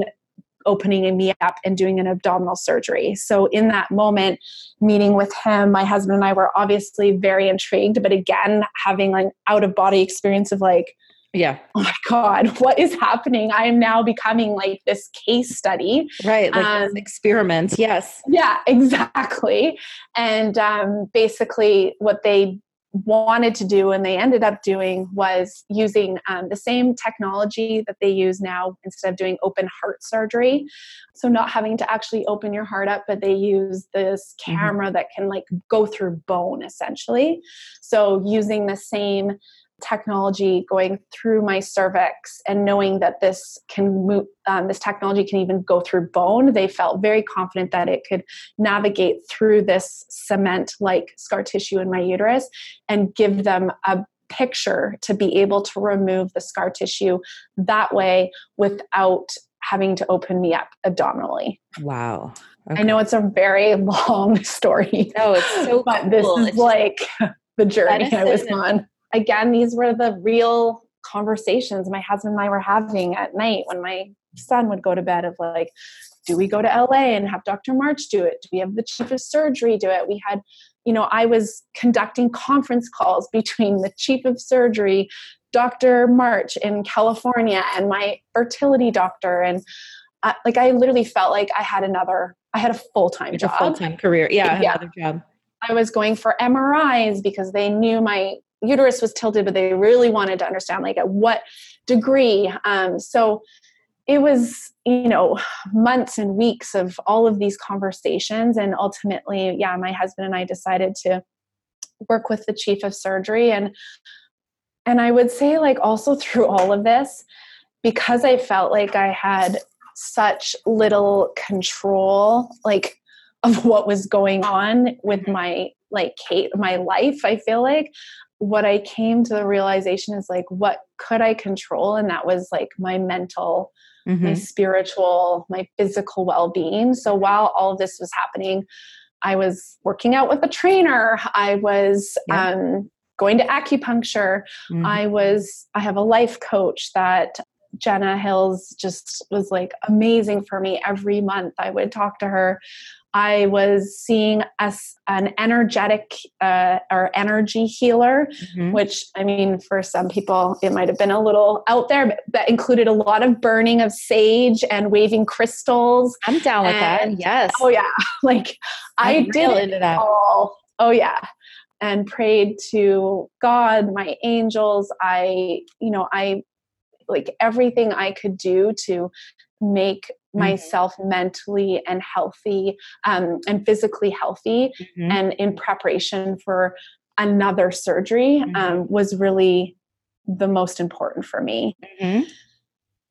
opening me up and doing an abdominal surgery. So in that moment, meeting with him, my husband and I were obviously very intrigued, but again, having an out of body experience of, like, yeah, oh my God, what is happening? I am now becoming, like, this case study. Right. Like, um, this experiment. Yes. Yeah, exactly. And um, basically what they wanted to do and they ended up doing was using um, the same technology that they use now instead of doing open heart surgery. So not having to actually open your heart up, but they use this camera, mm-hmm. that can, like, go through bone essentially. So using the same technology going through my cervix and knowing that this can move, um, this technology can even go through bone, they felt very confident that it could navigate through this cement-like scar tissue in my uterus and give them a picture to be able to remove the scar tissue that way without having to open me up abdominally. Wow. Okay. I know it's a very long story. No, it's so but cool. This is, it's like, the journey I was on. again, these were the real conversations my husband and I were having at night when my son would go to bed of like, do we go to L A and have Doctor March do it? Do we have the chief of surgery do it? We had, you know, I was conducting conference calls between the chief of surgery, Doctor March in California, and my fertility doctor. And uh, like, I literally felt like I had another, I had a full-time job. A full-time career. Yeah, yeah. Another job. I was going for M R Is because they knew my uterus was tilted, but they really wanted to understand like at what degree. Um, so it was, you know, months and weeks of all of these conversations. And ultimately, yeah, my husband and I decided to work with the chief of surgery. And, and I would say like also through all of this, because I felt like I had such little control, like of what was going on with my, like Kate, my life, I feel like what I came to the realization is like, what could I control? And that was like my mental, mm-hmm. my spiritual, my physical well-being. So while all of this was happening, I was working out with a trainer. I was, yeah. um, going to acupuncture. Mm-hmm. I was, I have a life coach that Jenna Hills just was like amazing for me. Every month I would talk to her. I was seeing as an energetic uh, or energy healer, mm-hmm. which I mean, for some people, it might've been a little out there, but that included a lot of burning of sage and waving crystals. I'm down with and, that. Yes. Oh yeah. Like I'm I did it all. Oh yeah. And prayed to God, my angels. I, you know, I like everything I could do to make myself mm-hmm. mentally and healthy um, and physically healthy mm-hmm. and in preparation for another surgery mm-hmm. um, was really the most important for me. Mm-hmm.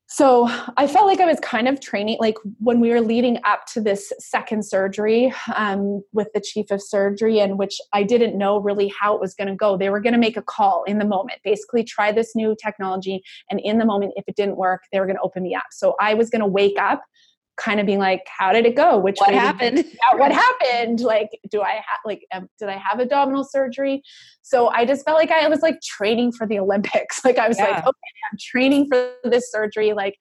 So I felt like I was kind of training, like when we were leading up to this second surgery um, with the chief of surgery, and which I didn't know really how it was going to go. They were going to make a call in the moment, basically try this new technology. And in the moment, if it didn't work, they were going to open me up. So I was going to wake up kind of being like, how did it go? Which what happened? Yeah, what happened? Like, do I have, like, um, did I have abdominal surgery? So I just felt like I was like training for the Olympics. Like I was yeah. like, okay, I'm training for this surgery. Like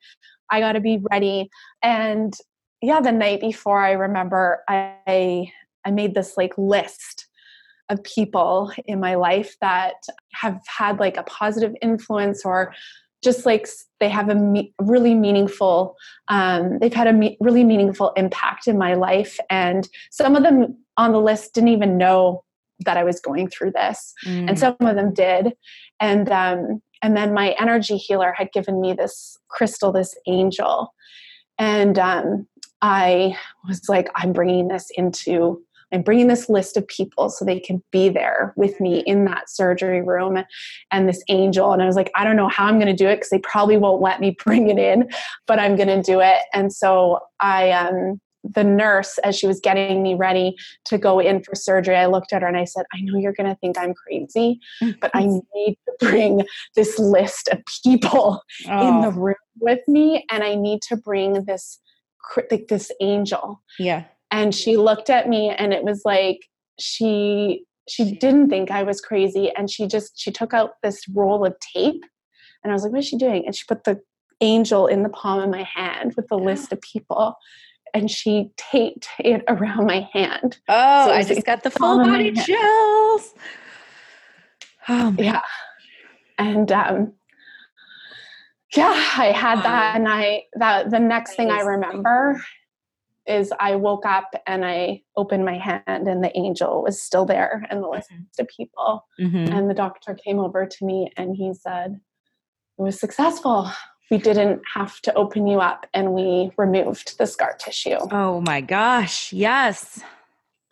I got to be ready. And yeah, the night before I remember I, I made this like list of people in my life that have had like a positive influence or just like they have a me- really meaningful, um, they've had a me- really meaningful impact in my life. And some of them on the list didn't even know that I was going through this. Mm. And some of them did. And, um, and then my energy healer had given me this crystal, this angel. And, um, I was like, I'm bringing this into, I'm bringing this list of people so they can be there with me in that surgery room and this angel. And I was like, I don't know how I'm going to do it because they probably won't let me bring it in, but I'm going to do it. And so I, um, the nurse, as she was getting me ready to go in for surgery, I looked at her and I said, I know you're going to think I'm crazy, but I need to bring this list of people oh. in the room with me. And I need to bring this, like this angel. Yeah. And she looked at me and it was like, she, she didn't think I was crazy. And she just, she took out this roll of tape and I was like, what is she doing? And she put the angel in the palm of my hand with the list of people and she taped it around my hand. Oh, so I just got the full body chills. Oh, yeah. And, um, yeah, I had that. And I, that the next thing I remember is I woke up and I opened my hand and the angel was still there and the list of people. Mm-hmm. And the doctor came over to me and he said, it was successful. We didn't have to open you up and we removed the scar tissue. Oh my gosh. Yes.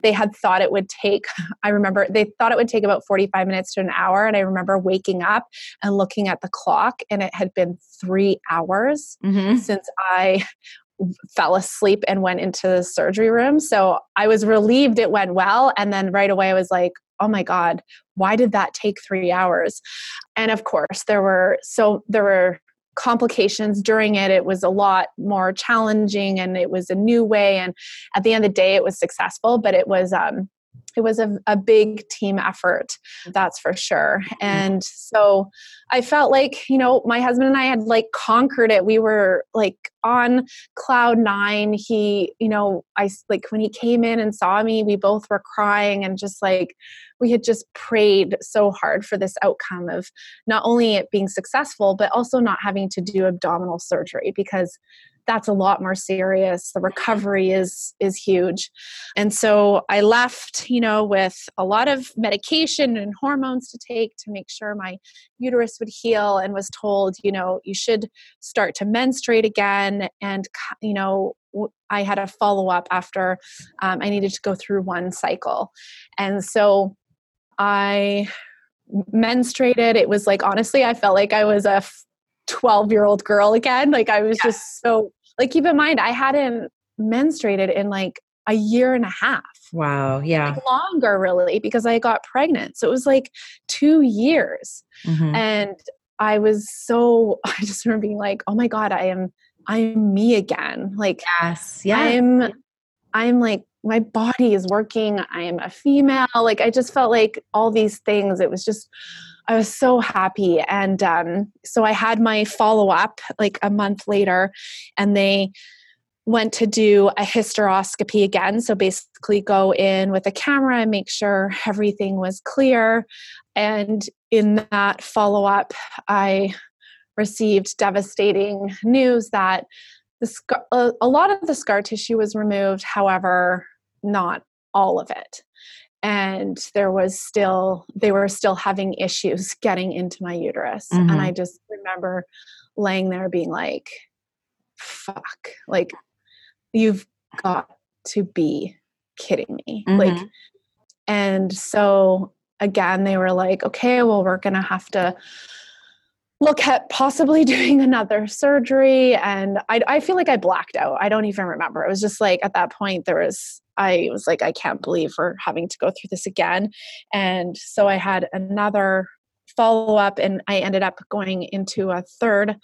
They had thought it would take, I remember they thought it would take about forty-five minutes to an hour. And I remember waking up and looking at the clock and it had been three hours mm-hmm. since I fell asleep and went into the surgery room. So I was relieved it went well. And then right away I was like, oh my God, why did that take three hours? And of course there were, so there were complications during it. It was a lot more challenging and it was a new way. And at the end of the day, it was successful, but it was, um, it was a, a big team effort, that's for sure. And so I felt like, you know, my husband and I had like conquered it. We were like on cloud nine. He, you know, I like when he came in and saw me, we both were crying and just like, we had just prayed so hard for this outcome of not only it being successful, but also not having to do abdominal surgery, because that's a lot more serious. The recovery is, is huge. And so I left, you know, with a lot of medication and hormones to take to make sure my uterus would heal, and was told, you know, you should start to menstruate again. And, you know, I had a follow-up after um, I needed to go through one cycle. And so I menstruated. It was like, honestly, I felt like I was a twelve year old girl again. Like I was yeah. just so like, keep in mind, I hadn't menstruated in like a year and a half. Wow. Yeah. Like longer really, because I got pregnant. So it was like two years. Mm-hmm. And I was so, I just remember being like, oh my God, I am, I'm me again. Like, yes, yeah. I'm, I'm like, my body is working. I am a female. Like, I just felt like all these things, it was just, I was so happy. And, um, so I had my follow-up like a month later, and they went to do a hysteroscopy again. So basically go in with a camera and make sure everything was clear. And in that follow-up, I received devastating news that the scar- a, a lot of the scar tissue was removed. However, not all of it. And there was still, they were still having issues getting into my uterus. Mm-hmm. And I just remember laying there being like, fuck, like, you've got to be kidding me. Mm-hmm. Like, and so again, they were like, okay, well, we're going to have to look at possibly doing another surgery. And I, I feel like I blacked out. I don't even remember. It was just like, at that point there was, I was like, I can't believe we're having to go through this again. And so I had another follow-up, and I ended up going into a third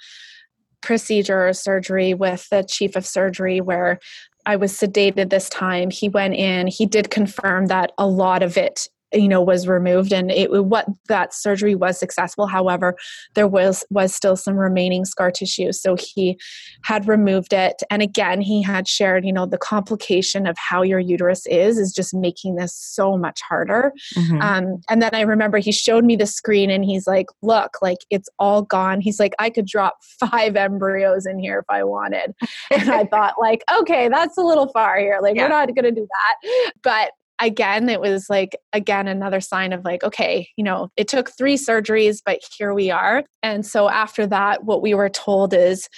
procedure or surgery with the chief of surgery, where I was sedated this time. He went in, he did confirm that a lot of it, you know, was removed, and it what that surgery was successful. However, there was, was still some remaining scar tissue. So he had removed it. And again, he had shared, you know, the complication of how your uterus is, is just making this so much harder. Mm-hmm. Um, and then I remember he showed me the screen, and he's like, look, like it's all gone. He's like, I could drop five embryos in here if I wanted. And I thought like, okay, that's a little far here. Like yeah. we're not going to do that. But again, it was like, again, another sign of like, okay, you know, it took three surgeries, but here we are. And so after that, what we were told is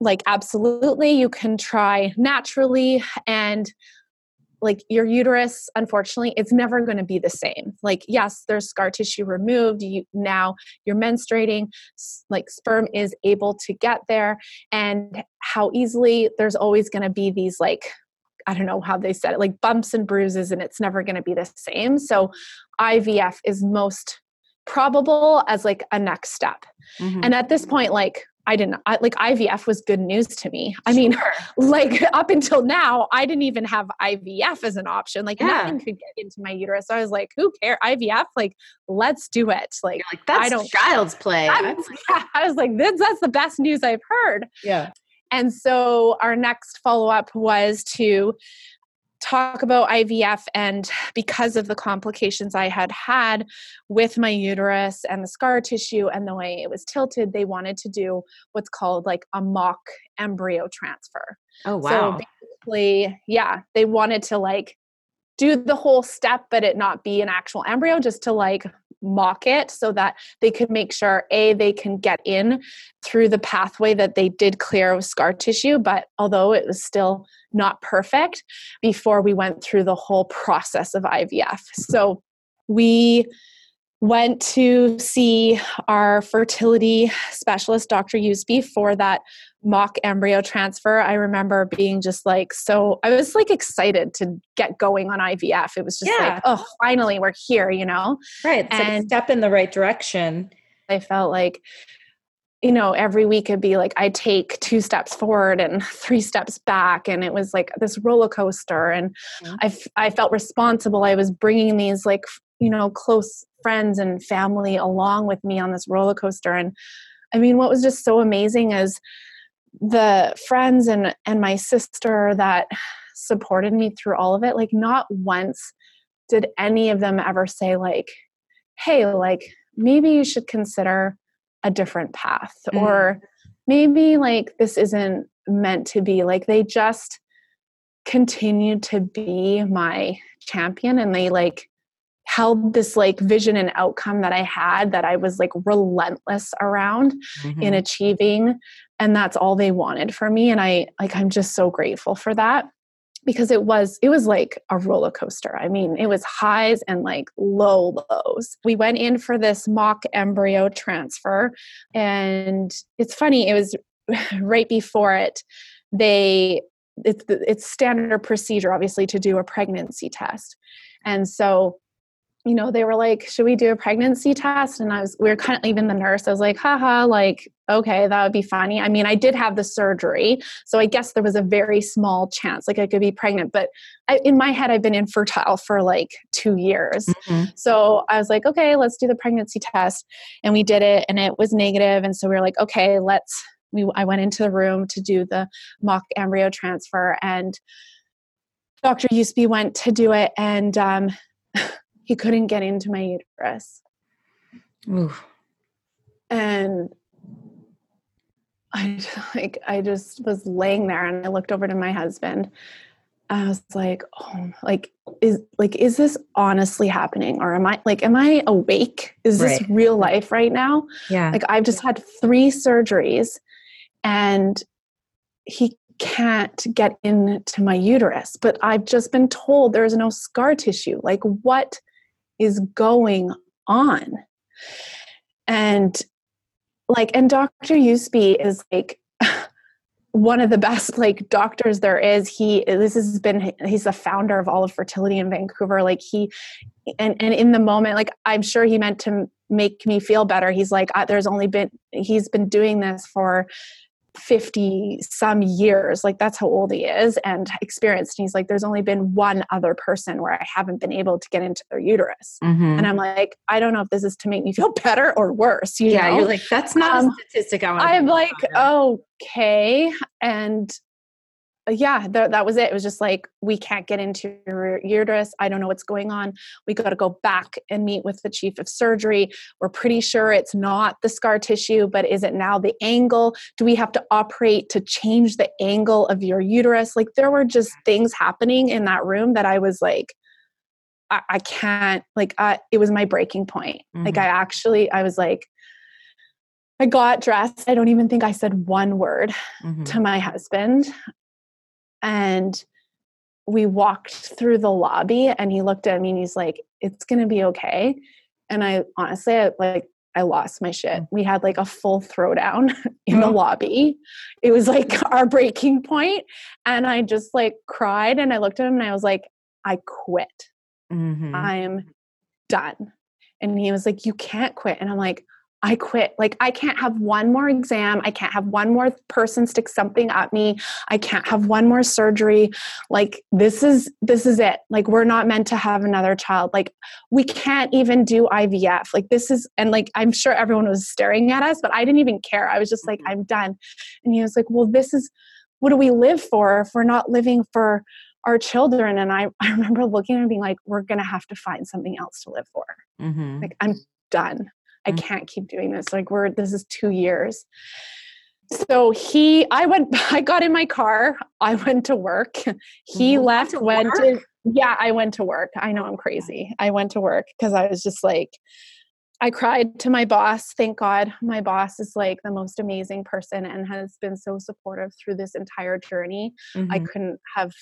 like, absolutely, you can try naturally. And like your uterus, unfortunately, it's never going to be the same. Like, yes, there's scar tissue removed. You now you're menstruating, like sperm is able to get there, and how easily, there's always going to be these like, I don't know how they said it, like bumps and bruises, and it's never going to be the same. So I V F is most probable as like a next step. Mm-hmm. And at this point, like I didn't, I, like I V F was good news to me. I mean, sure. like up until now, I didn't even have I V F as an option. Like yeah. nothing could get into my uterus. So I was like, who cares? I V F, like, let's do it. Like, like that's I don't, child's play. I was, yeah, I was like, this, that's the best news I've heard. Yeah. And so our next follow-up was to talk about I V F, and because of the complications I had had with my uterus and the scar tissue and the way it was tilted, they wanted to do what's called like a mock embryo transfer. Oh, wow. So basically, yeah, they wanted to like do the whole step, but it not be an actual embryo, just to like mock it so that they could make sure A, they can get in through the pathway that they did clear with scar tissue. But although it was still not perfect before we went through the whole process of I V F. So we went to see our fertility specialist, Doctor Usby, for that mock embryo transfer. I remember being just like, so I was like excited to get going on I V F. It was just yeah. like, oh, finally we're here, you know? Right. It's and like a step in the right direction. I felt like you know, every week it'd be like, I take two steps forward and three steps back. And it was like this roller coaster. And mm-hmm. I, f- I felt responsible. I was bringing these like, you know, close friends and family along with me on this roller coaster. And I mean, what was just so amazing is the friends and, and my sister that supported me through all of it. Like not once did any of them ever say like, hey, like maybe you should consider a different path, mm-hmm. or maybe like this isn't meant to be. Like they just continued to be my champion, and they like held this like vision and outcome that I had that I was like relentless around mm-hmm. in achieving. And that's all they wanted for me. And I like, I'm just so grateful for that, because it was, it was like a roller coaster. I mean, it was highs and like low lows. We went in for this mock embryo transfer, and it's funny. It was right before it. They, it's, it's standard procedure, obviously, to do a pregnancy test. And so, you know, they were like, should we do a pregnancy test? And I was, we were kind of, even the nurse, I was like, haha, like, okay, that would be funny. I mean, I did have the surgery, so I guess there was a very small chance, like I could be pregnant, but I, in my head, I've been infertile for like two years. Mm-hmm. So I was like, okay, let's do the pregnancy test. And we did it, and it was negative. And so we were like, okay, let's, we, I went into the room to do the mock embryo transfer, and Doctor Usby went to do it. And, um, he couldn't get into my uterus. Oof. And I just, like, I just was laying there, and I looked over to my husband. I was like, oh, like, is, like, is this honestly happening? Or am I like, am I awake? Is right. this real life right now? Yeah. Like I've just had three surgeries, and he can't get into my uterus, but I've just been told there's no scar tissue. Like what is going on? And like, and Doctor Usby is like one of the best like doctors there is. He, this has been, he's the founder of Olive Fertility in Vancouver. Like he, and, and in the moment, like I'm sure he meant to make me feel better. He's like, I, there's only been, he's been doing this for fifty some years, like that's how old he is and experienced. And he's like, there's only been one other person where I haven't been able to get into their uterus. Mm-hmm. And I'm like, I don't know if this is to make me feel better or worse. You yeah. know? You're like, that's not um, a statistic. I want I'm like, on. okay. And yeah, th- that was it. It was just like, we can't get into your uterus. I don't know what's going on. We got to go back and meet with the chief of surgery. We're pretty sure it's not the scar tissue, but is it now the angle? Do we have to operate to change the angle of your uterus? Like there were just things happening in that room that I was like, I, I can't, like, I, it was my breaking point. Mm-hmm. Like I actually, I was like, I got dressed. I don't even think I said one word mm-hmm. to my husband. And we walked through the lobby, and he looked at me and he's like, it's going to be okay. And I honestly, I, like, I lost my shit. We had like a full throwdown in the lobby. It was like our breaking point. And I just like cried, and I looked at him and I was like, I quit. Mm-hmm. I'm done. And he was like, you can't quit. And I'm like, I quit. Like I can't have one more exam. I can't have one more person stick something at me. I can't have one more surgery. Like this is, this is it. Like we're not meant to have another child. Like we can't even do I V F. Like this is, and like, I'm sure everyone was staring at us, but I didn't even care. I was just like, I'm done. And he was like, well, this is, what do we live for if we're not living for our children? And I, I remember looking at him and being like, we're going to have to find something else to live for. Mm-hmm. Like I'm done. I can't keep doing this. Like we're, this is two years. So he, I went, I got in my car. I went to work. He you left, went to, went to yeah, I went to work. I know I'm crazy. I went to work because I was just like, I cried to my boss. Thank God. My boss is like the most amazing person and has been so supportive through this entire journey. Mm-hmm. I couldn't have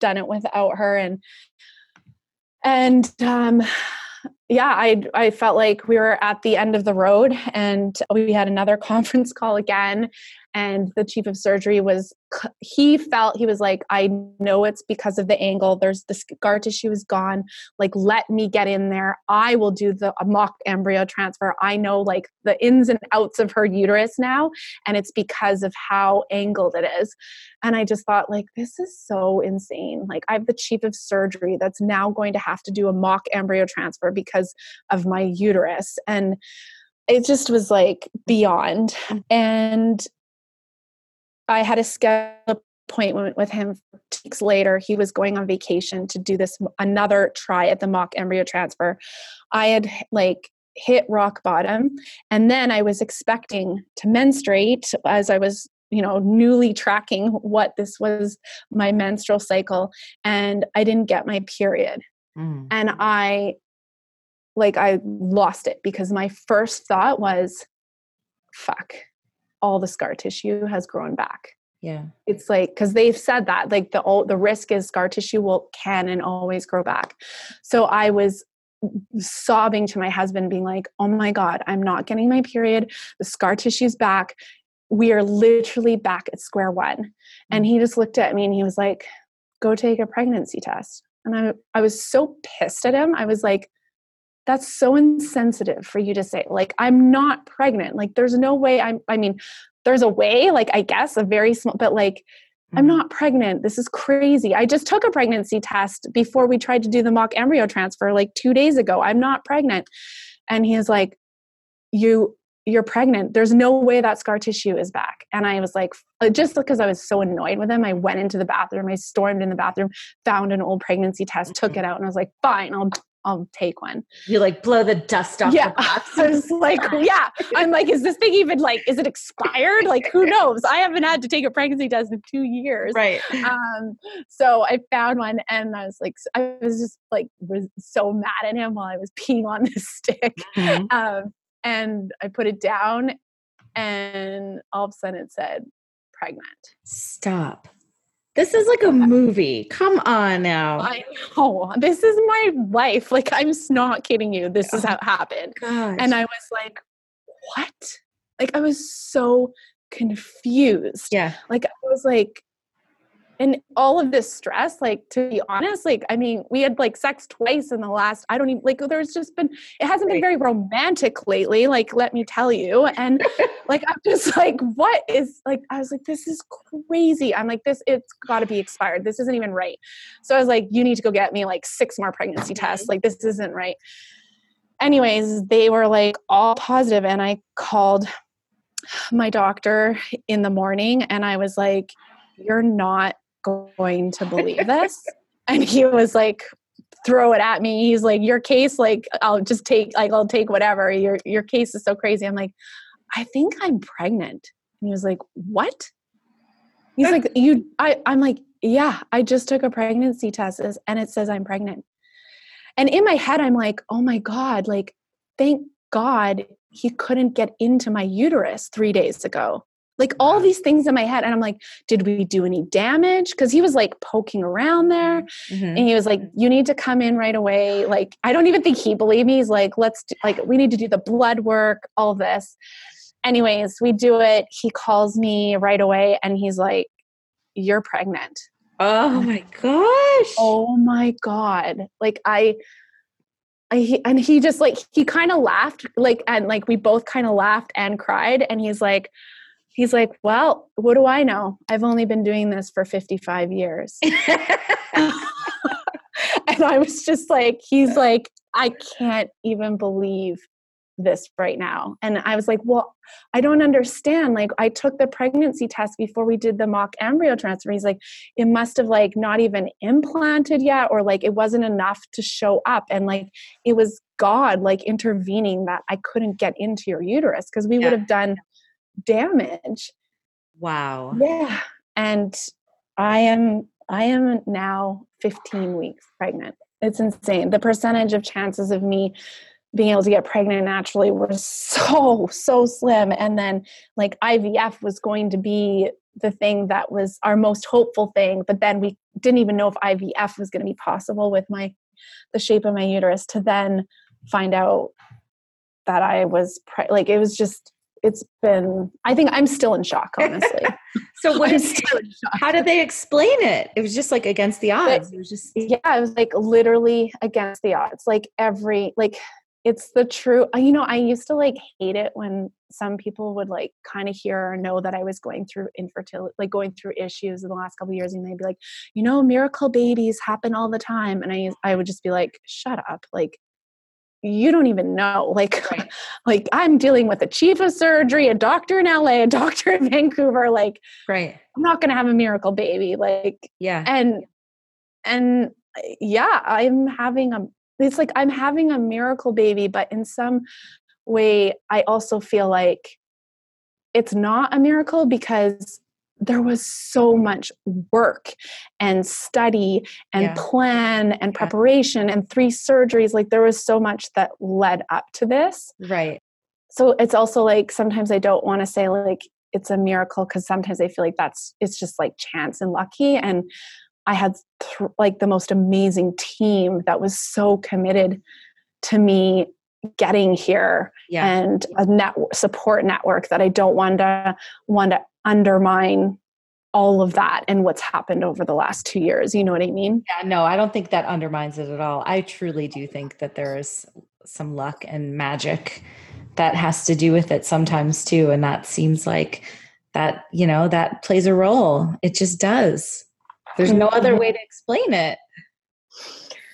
done it without her. And, and, um, yeah, I I felt like we were at the end of the road, and we had another conference call again, And the chief of surgery was, he felt, he was like, I know it's because of the angle. There's the scar tissue is gone. Like, let me get in there. I will do the mock embryo transfer. I know like the ins and outs of her uterus now. And it's because of how angled it is. And I just thought like, this is so insane. Like, I have the chief of surgery that's now going to have to do a mock embryo transfer because of my uterus. And it just was like beyond. And I had a scheduled appointment with him two weeks later. He was going on vacation to do this, another try at the mock embryo transfer. I had like hit rock bottom. And then I was expecting to menstruate as I was, you know, newly tracking what this was, my menstrual cycle. And I didn't get my period. Mm. And I like, I lost it because my first thought was, fuck. All the scar tissue has grown back. Yeah. It's like, because they've said that, like the old, the risk is scar tissue will, can, and always grow back. So I was sobbing to my husband being like, oh my God, I'm not getting my period. The scar tissue's back. We are literally back at square one. And he just looked at me and he was like, go take a pregnancy test. And I, I was so pissed at him. I was like, that's so insensitive for you to say, like, I'm not pregnant. Like, there's no way I'm, I mean, there's a way, like, I guess a very small, but like, mm-hmm. I'm not pregnant. This is crazy. I just took a pregnancy test before we tried to do the mock embryo transfer, like two days ago. I'm not pregnant. And he is like, you, you're pregnant. There's no way that scar tissue is back. And I was like, just because I was so annoyed with him, I went into the bathroom, I stormed in the bathroom, found an old pregnancy test, mm-hmm. took it out. And I was like, fine, I'll I'll take one. You like blow the dust off yeah. the box. I was like, yeah. I'm like, is this thing even like, is it expired? Like, who knows? I haven't had to take a pregnancy test in two years. Right. Um, so I found one and I was like, I was just like, was so mad at him while I was peeing on this stick. Mm-hmm. Um, and I put it down and all of a sudden it said pregnant. Stop. This is like a movie. Come on now. I know. This is my life. Like, I'm not kidding you. This is how it happened. Gosh. And I was like, what? Like, I was so confused. Yeah. Like, I was like, and all of this stress, like, to be honest, like, I mean, we had like sex twice in the last, I don't even, like, there's just been, it hasn't been very romantic lately. Like, let me tell you. And like, I'm just like, what is, like, I was like, this is crazy. I'm like, this, it's gotta be expired. This isn't even right. So I was like, you need to go get me like six more pregnancy tests. Like, this isn't right. Anyways, they were like all positive. And I called my doctor in the morning and I was like, you're not going to believe this. And he was like, throw it at me. He's like, your case, like, I'll just take, like, I'll take whatever. Your, your case is so crazy. I'm like, I think I'm pregnant. And he was like, what? He's like, you, I, I'm like, yeah, I just took a pregnancy test and it says I'm pregnant. And in my head, I'm like, oh my God, like, thank God he couldn't get into my uterus three days ago. Like all these things in my head. And I'm like, did we do any damage? Because he was like poking around there. Mm-hmm. And he was like, you need to come in right away. Like, I don't even think he believed me. He's like, let's do, like, we need to do the blood work, all this. Anyways, we do it. He calls me right away and he's like, you're pregnant. Oh my gosh. Oh my God. Like I... I, and he just like, he kind of laughed. Like, and like, we both kind of laughed and cried. And he's like, He's like, well, what do I know? I've only been doing this for fifty-five years. And I was just like, he's like, I can't even believe this right now. And I was like, well, I don't understand. Like, I took the pregnancy test before we did the mock embryo transfer. He's like, it must have like not even implanted yet, or like it wasn't enough to show up. And like, it was God like intervening that I couldn't get into your uterus because we yeah. would have done damage. Wow. Yeah. And I am, I am now fifteen weeks pregnant. It's insane. The percentage of chances of me being able to get pregnant naturally were so, so slim. And then like I V F was going to be the thing that was our most hopeful thing. But then we didn't even know if I V F was going to be possible with my, the shape of my uterus, to then find out that I was pre- like, it was just it's been, I think I'm still in shock, honestly. So what is, how did they explain it? It was just like against the odds. But, it was just, yeah, it was like literally against the odds. Like every, like it's the true, you know, I used to like hate it when some people would like kind of hear or know that I was going through infertility, like going through issues in the last couple of years. And they'd be like, you know, miracle babies happen all the time. And I, I would just be like, shut up. Like, you don't even know, like, right. Like I'm dealing with a chief of surgery, a doctor in L A, a doctor in Vancouver, like, right. I'm not going to have a miracle baby. Like, yeah. And, and yeah, I'm having a, it's like, I'm having a miracle baby, but in some way I also feel like it's not a miracle because there was so much work and study and yeah. plan and yeah. preparation and three surgeries. Like there was so much that led up to this. Right. So it's also like, sometimes I don't want to say like, it's a miracle. Cause sometimes I feel like that's, it's just like chance and lucky. And I had th- like the most amazing team that was so committed to me getting here yeah. and a net support network that I don't want to want to undermine all of that and what's happened over the last two years. You know what I mean? Yeah, no, I don't think that undermines it at all. I truly do think that there is some luck and magic that has to do with it sometimes too. And that seems like that, you know, that plays a role. It just does. There's no other way to explain it.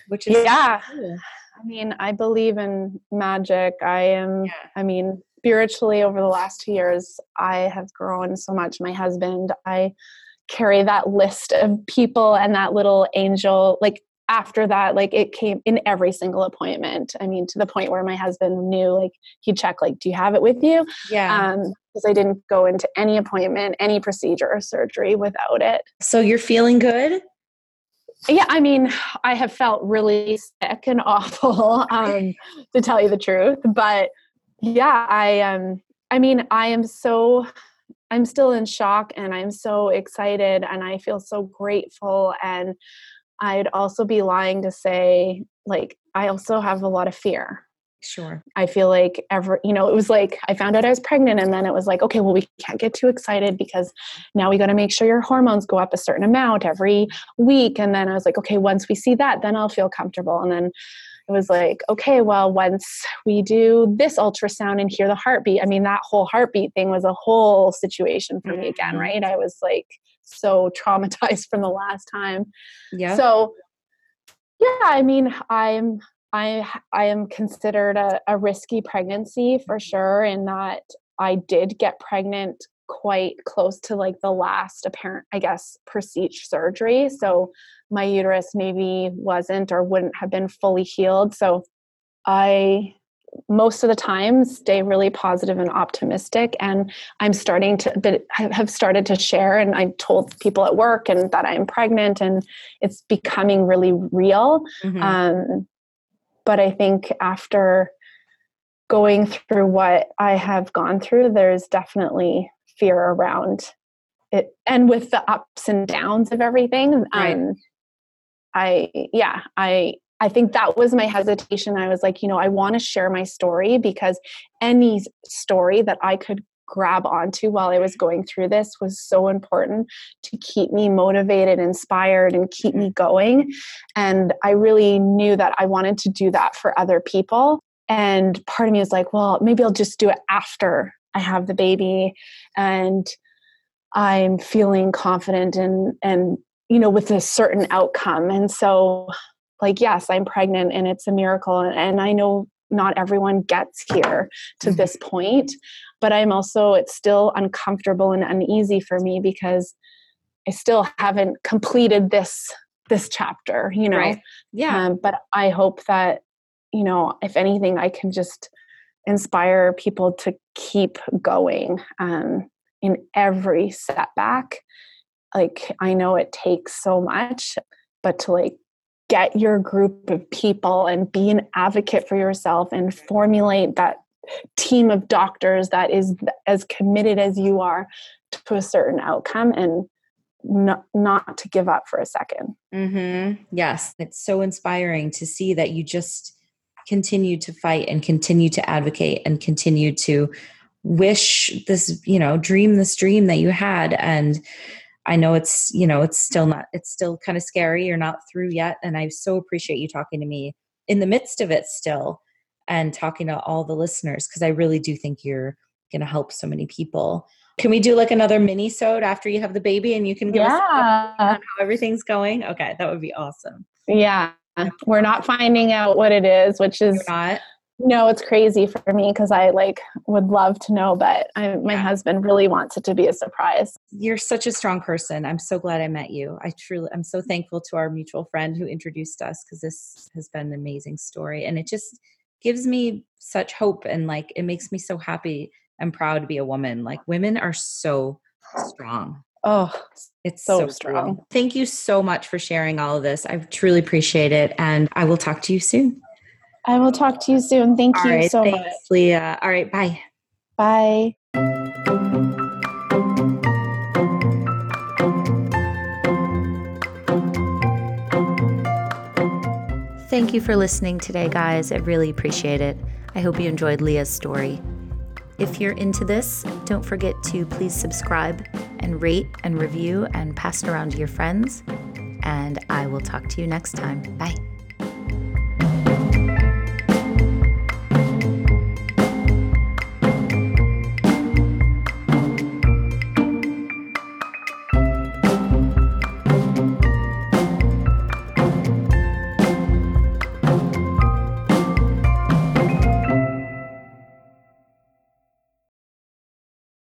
Which is yeah. Cool. I mean, I believe in magic. I am, yeah. I mean, spiritually over the last two years, I have grown so much. My husband, I carry that list of people and that little angel, like after that, like it came in every single appointment. I mean, to the point where my husband knew, like he'd check, like, do you have it with you? Yeah. Um, because I didn't go into any appointment, any procedure or surgery without it. So you're feeling good? Yeah, I mean, I have felt really sick and awful, um, to tell you the truth. But yeah, I um, I mean, I am so, I'm still in shock and I'm so excited and I feel so grateful. And I'd also be lying to say, like, I also have a lot of fear. Sure. I feel like every, you know, it was like, I found out I was pregnant and then it was like, okay, well, we can't get too excited because now we got to make sure your hormones go up a certain amount every week. And then I was like, okay, once we see that, then I'll feel comfortable. And then it was like, okay, well, once we do this ultrasound and hear the heartbeat, I mean, that whole heartbeat thing was a whole situation for me again. Right. I was like, so traumatized from the last time. Yeah. So yeah, I mean, I'm, I I am considered a, a risky pregnancy for sure, in that I did get pregnant quite close to like the last apparent, I guess, procedure surgery. So my uterus maybe wasn't or wouldn't have been fully healed. So I most of the time stay really positive and optimistic, and I'm starting to, but I have started to share, and I told people at work and that I'm pregnant, and it's becoming really real. Mm-hmm. Um, But I think after going through what I have gone through, there's definitely fear around it. And with the ups and downs of everything, right. um, I, yeah, I, I think that was my hesitation. I was like, you know, I want to share my story because any story that I could grab onto while I was going through this was so important to keep me motivated, inspired, and keep me going. And I really knew that I wanted to do that for other people. And part of me was like, well, maybe I'll just do it after I have the baby and I'm feeling confident and, and, you know, with a certain outcome. And so like, yes, I'm pregnant and it's a miracle. And, and I know not everyone gets here to this point, but I'm also, it's still uncomfortable and uneasy for me because I still haven't completed this, this chapter, you know? Right. Yeah. Um, but I hope that, you know, if anything, I can just inspire people to keep going, um, in every setback. Like, I know it takes so much, but to like, get your group of people and be an advocate for yourself and formulate that team of doctors that is as committed as you are to a certain outcome and not, not to give up for a second. Mm-hmm. Yes. It's so inspiring to see that you just continue to fight and continue to advocate and continue to wish this, you know, dream this dream that you had. And I know it's, you know, it's still not, it's still kind of scary. You're not through yet. And I so appreciate you talking to me in the midst of it still and talking to all the listeners, because I really do think you're going to help so many people. Can we do like another mini-sode after you have the baby and you can give yeah. us an update on how everything's going? Okay. That would be awesome. Yeah. We're not finding out what it is, which is not. No, it's crazy for me because I like would love to know, but I, my yeah. husband really wants it to be a surprise. You're such a strong person. I'm so glad I met you. I truly, I'm so thankful to our mutual friend who introduced us, because this has been an amazing story, and it just gives me such hope, and like it makes me so happy and proud to be a woman. Like women are so strong. Oh, it's so, so strong. Cool. Thank you so much for sharing all of this. I truly appreciate it, and I will talk to you soon. I will talk to you soon. Thank All you right, so thanks, much. Leah. All right. Bye. Bye. Thank you for listening today, guys. I really appreciate it. I hope you enjoyed Leah's story. If you're into this, don't forget to please subscribe and rate and review and pass it around to your friends. And I will talk to you next time. Bye.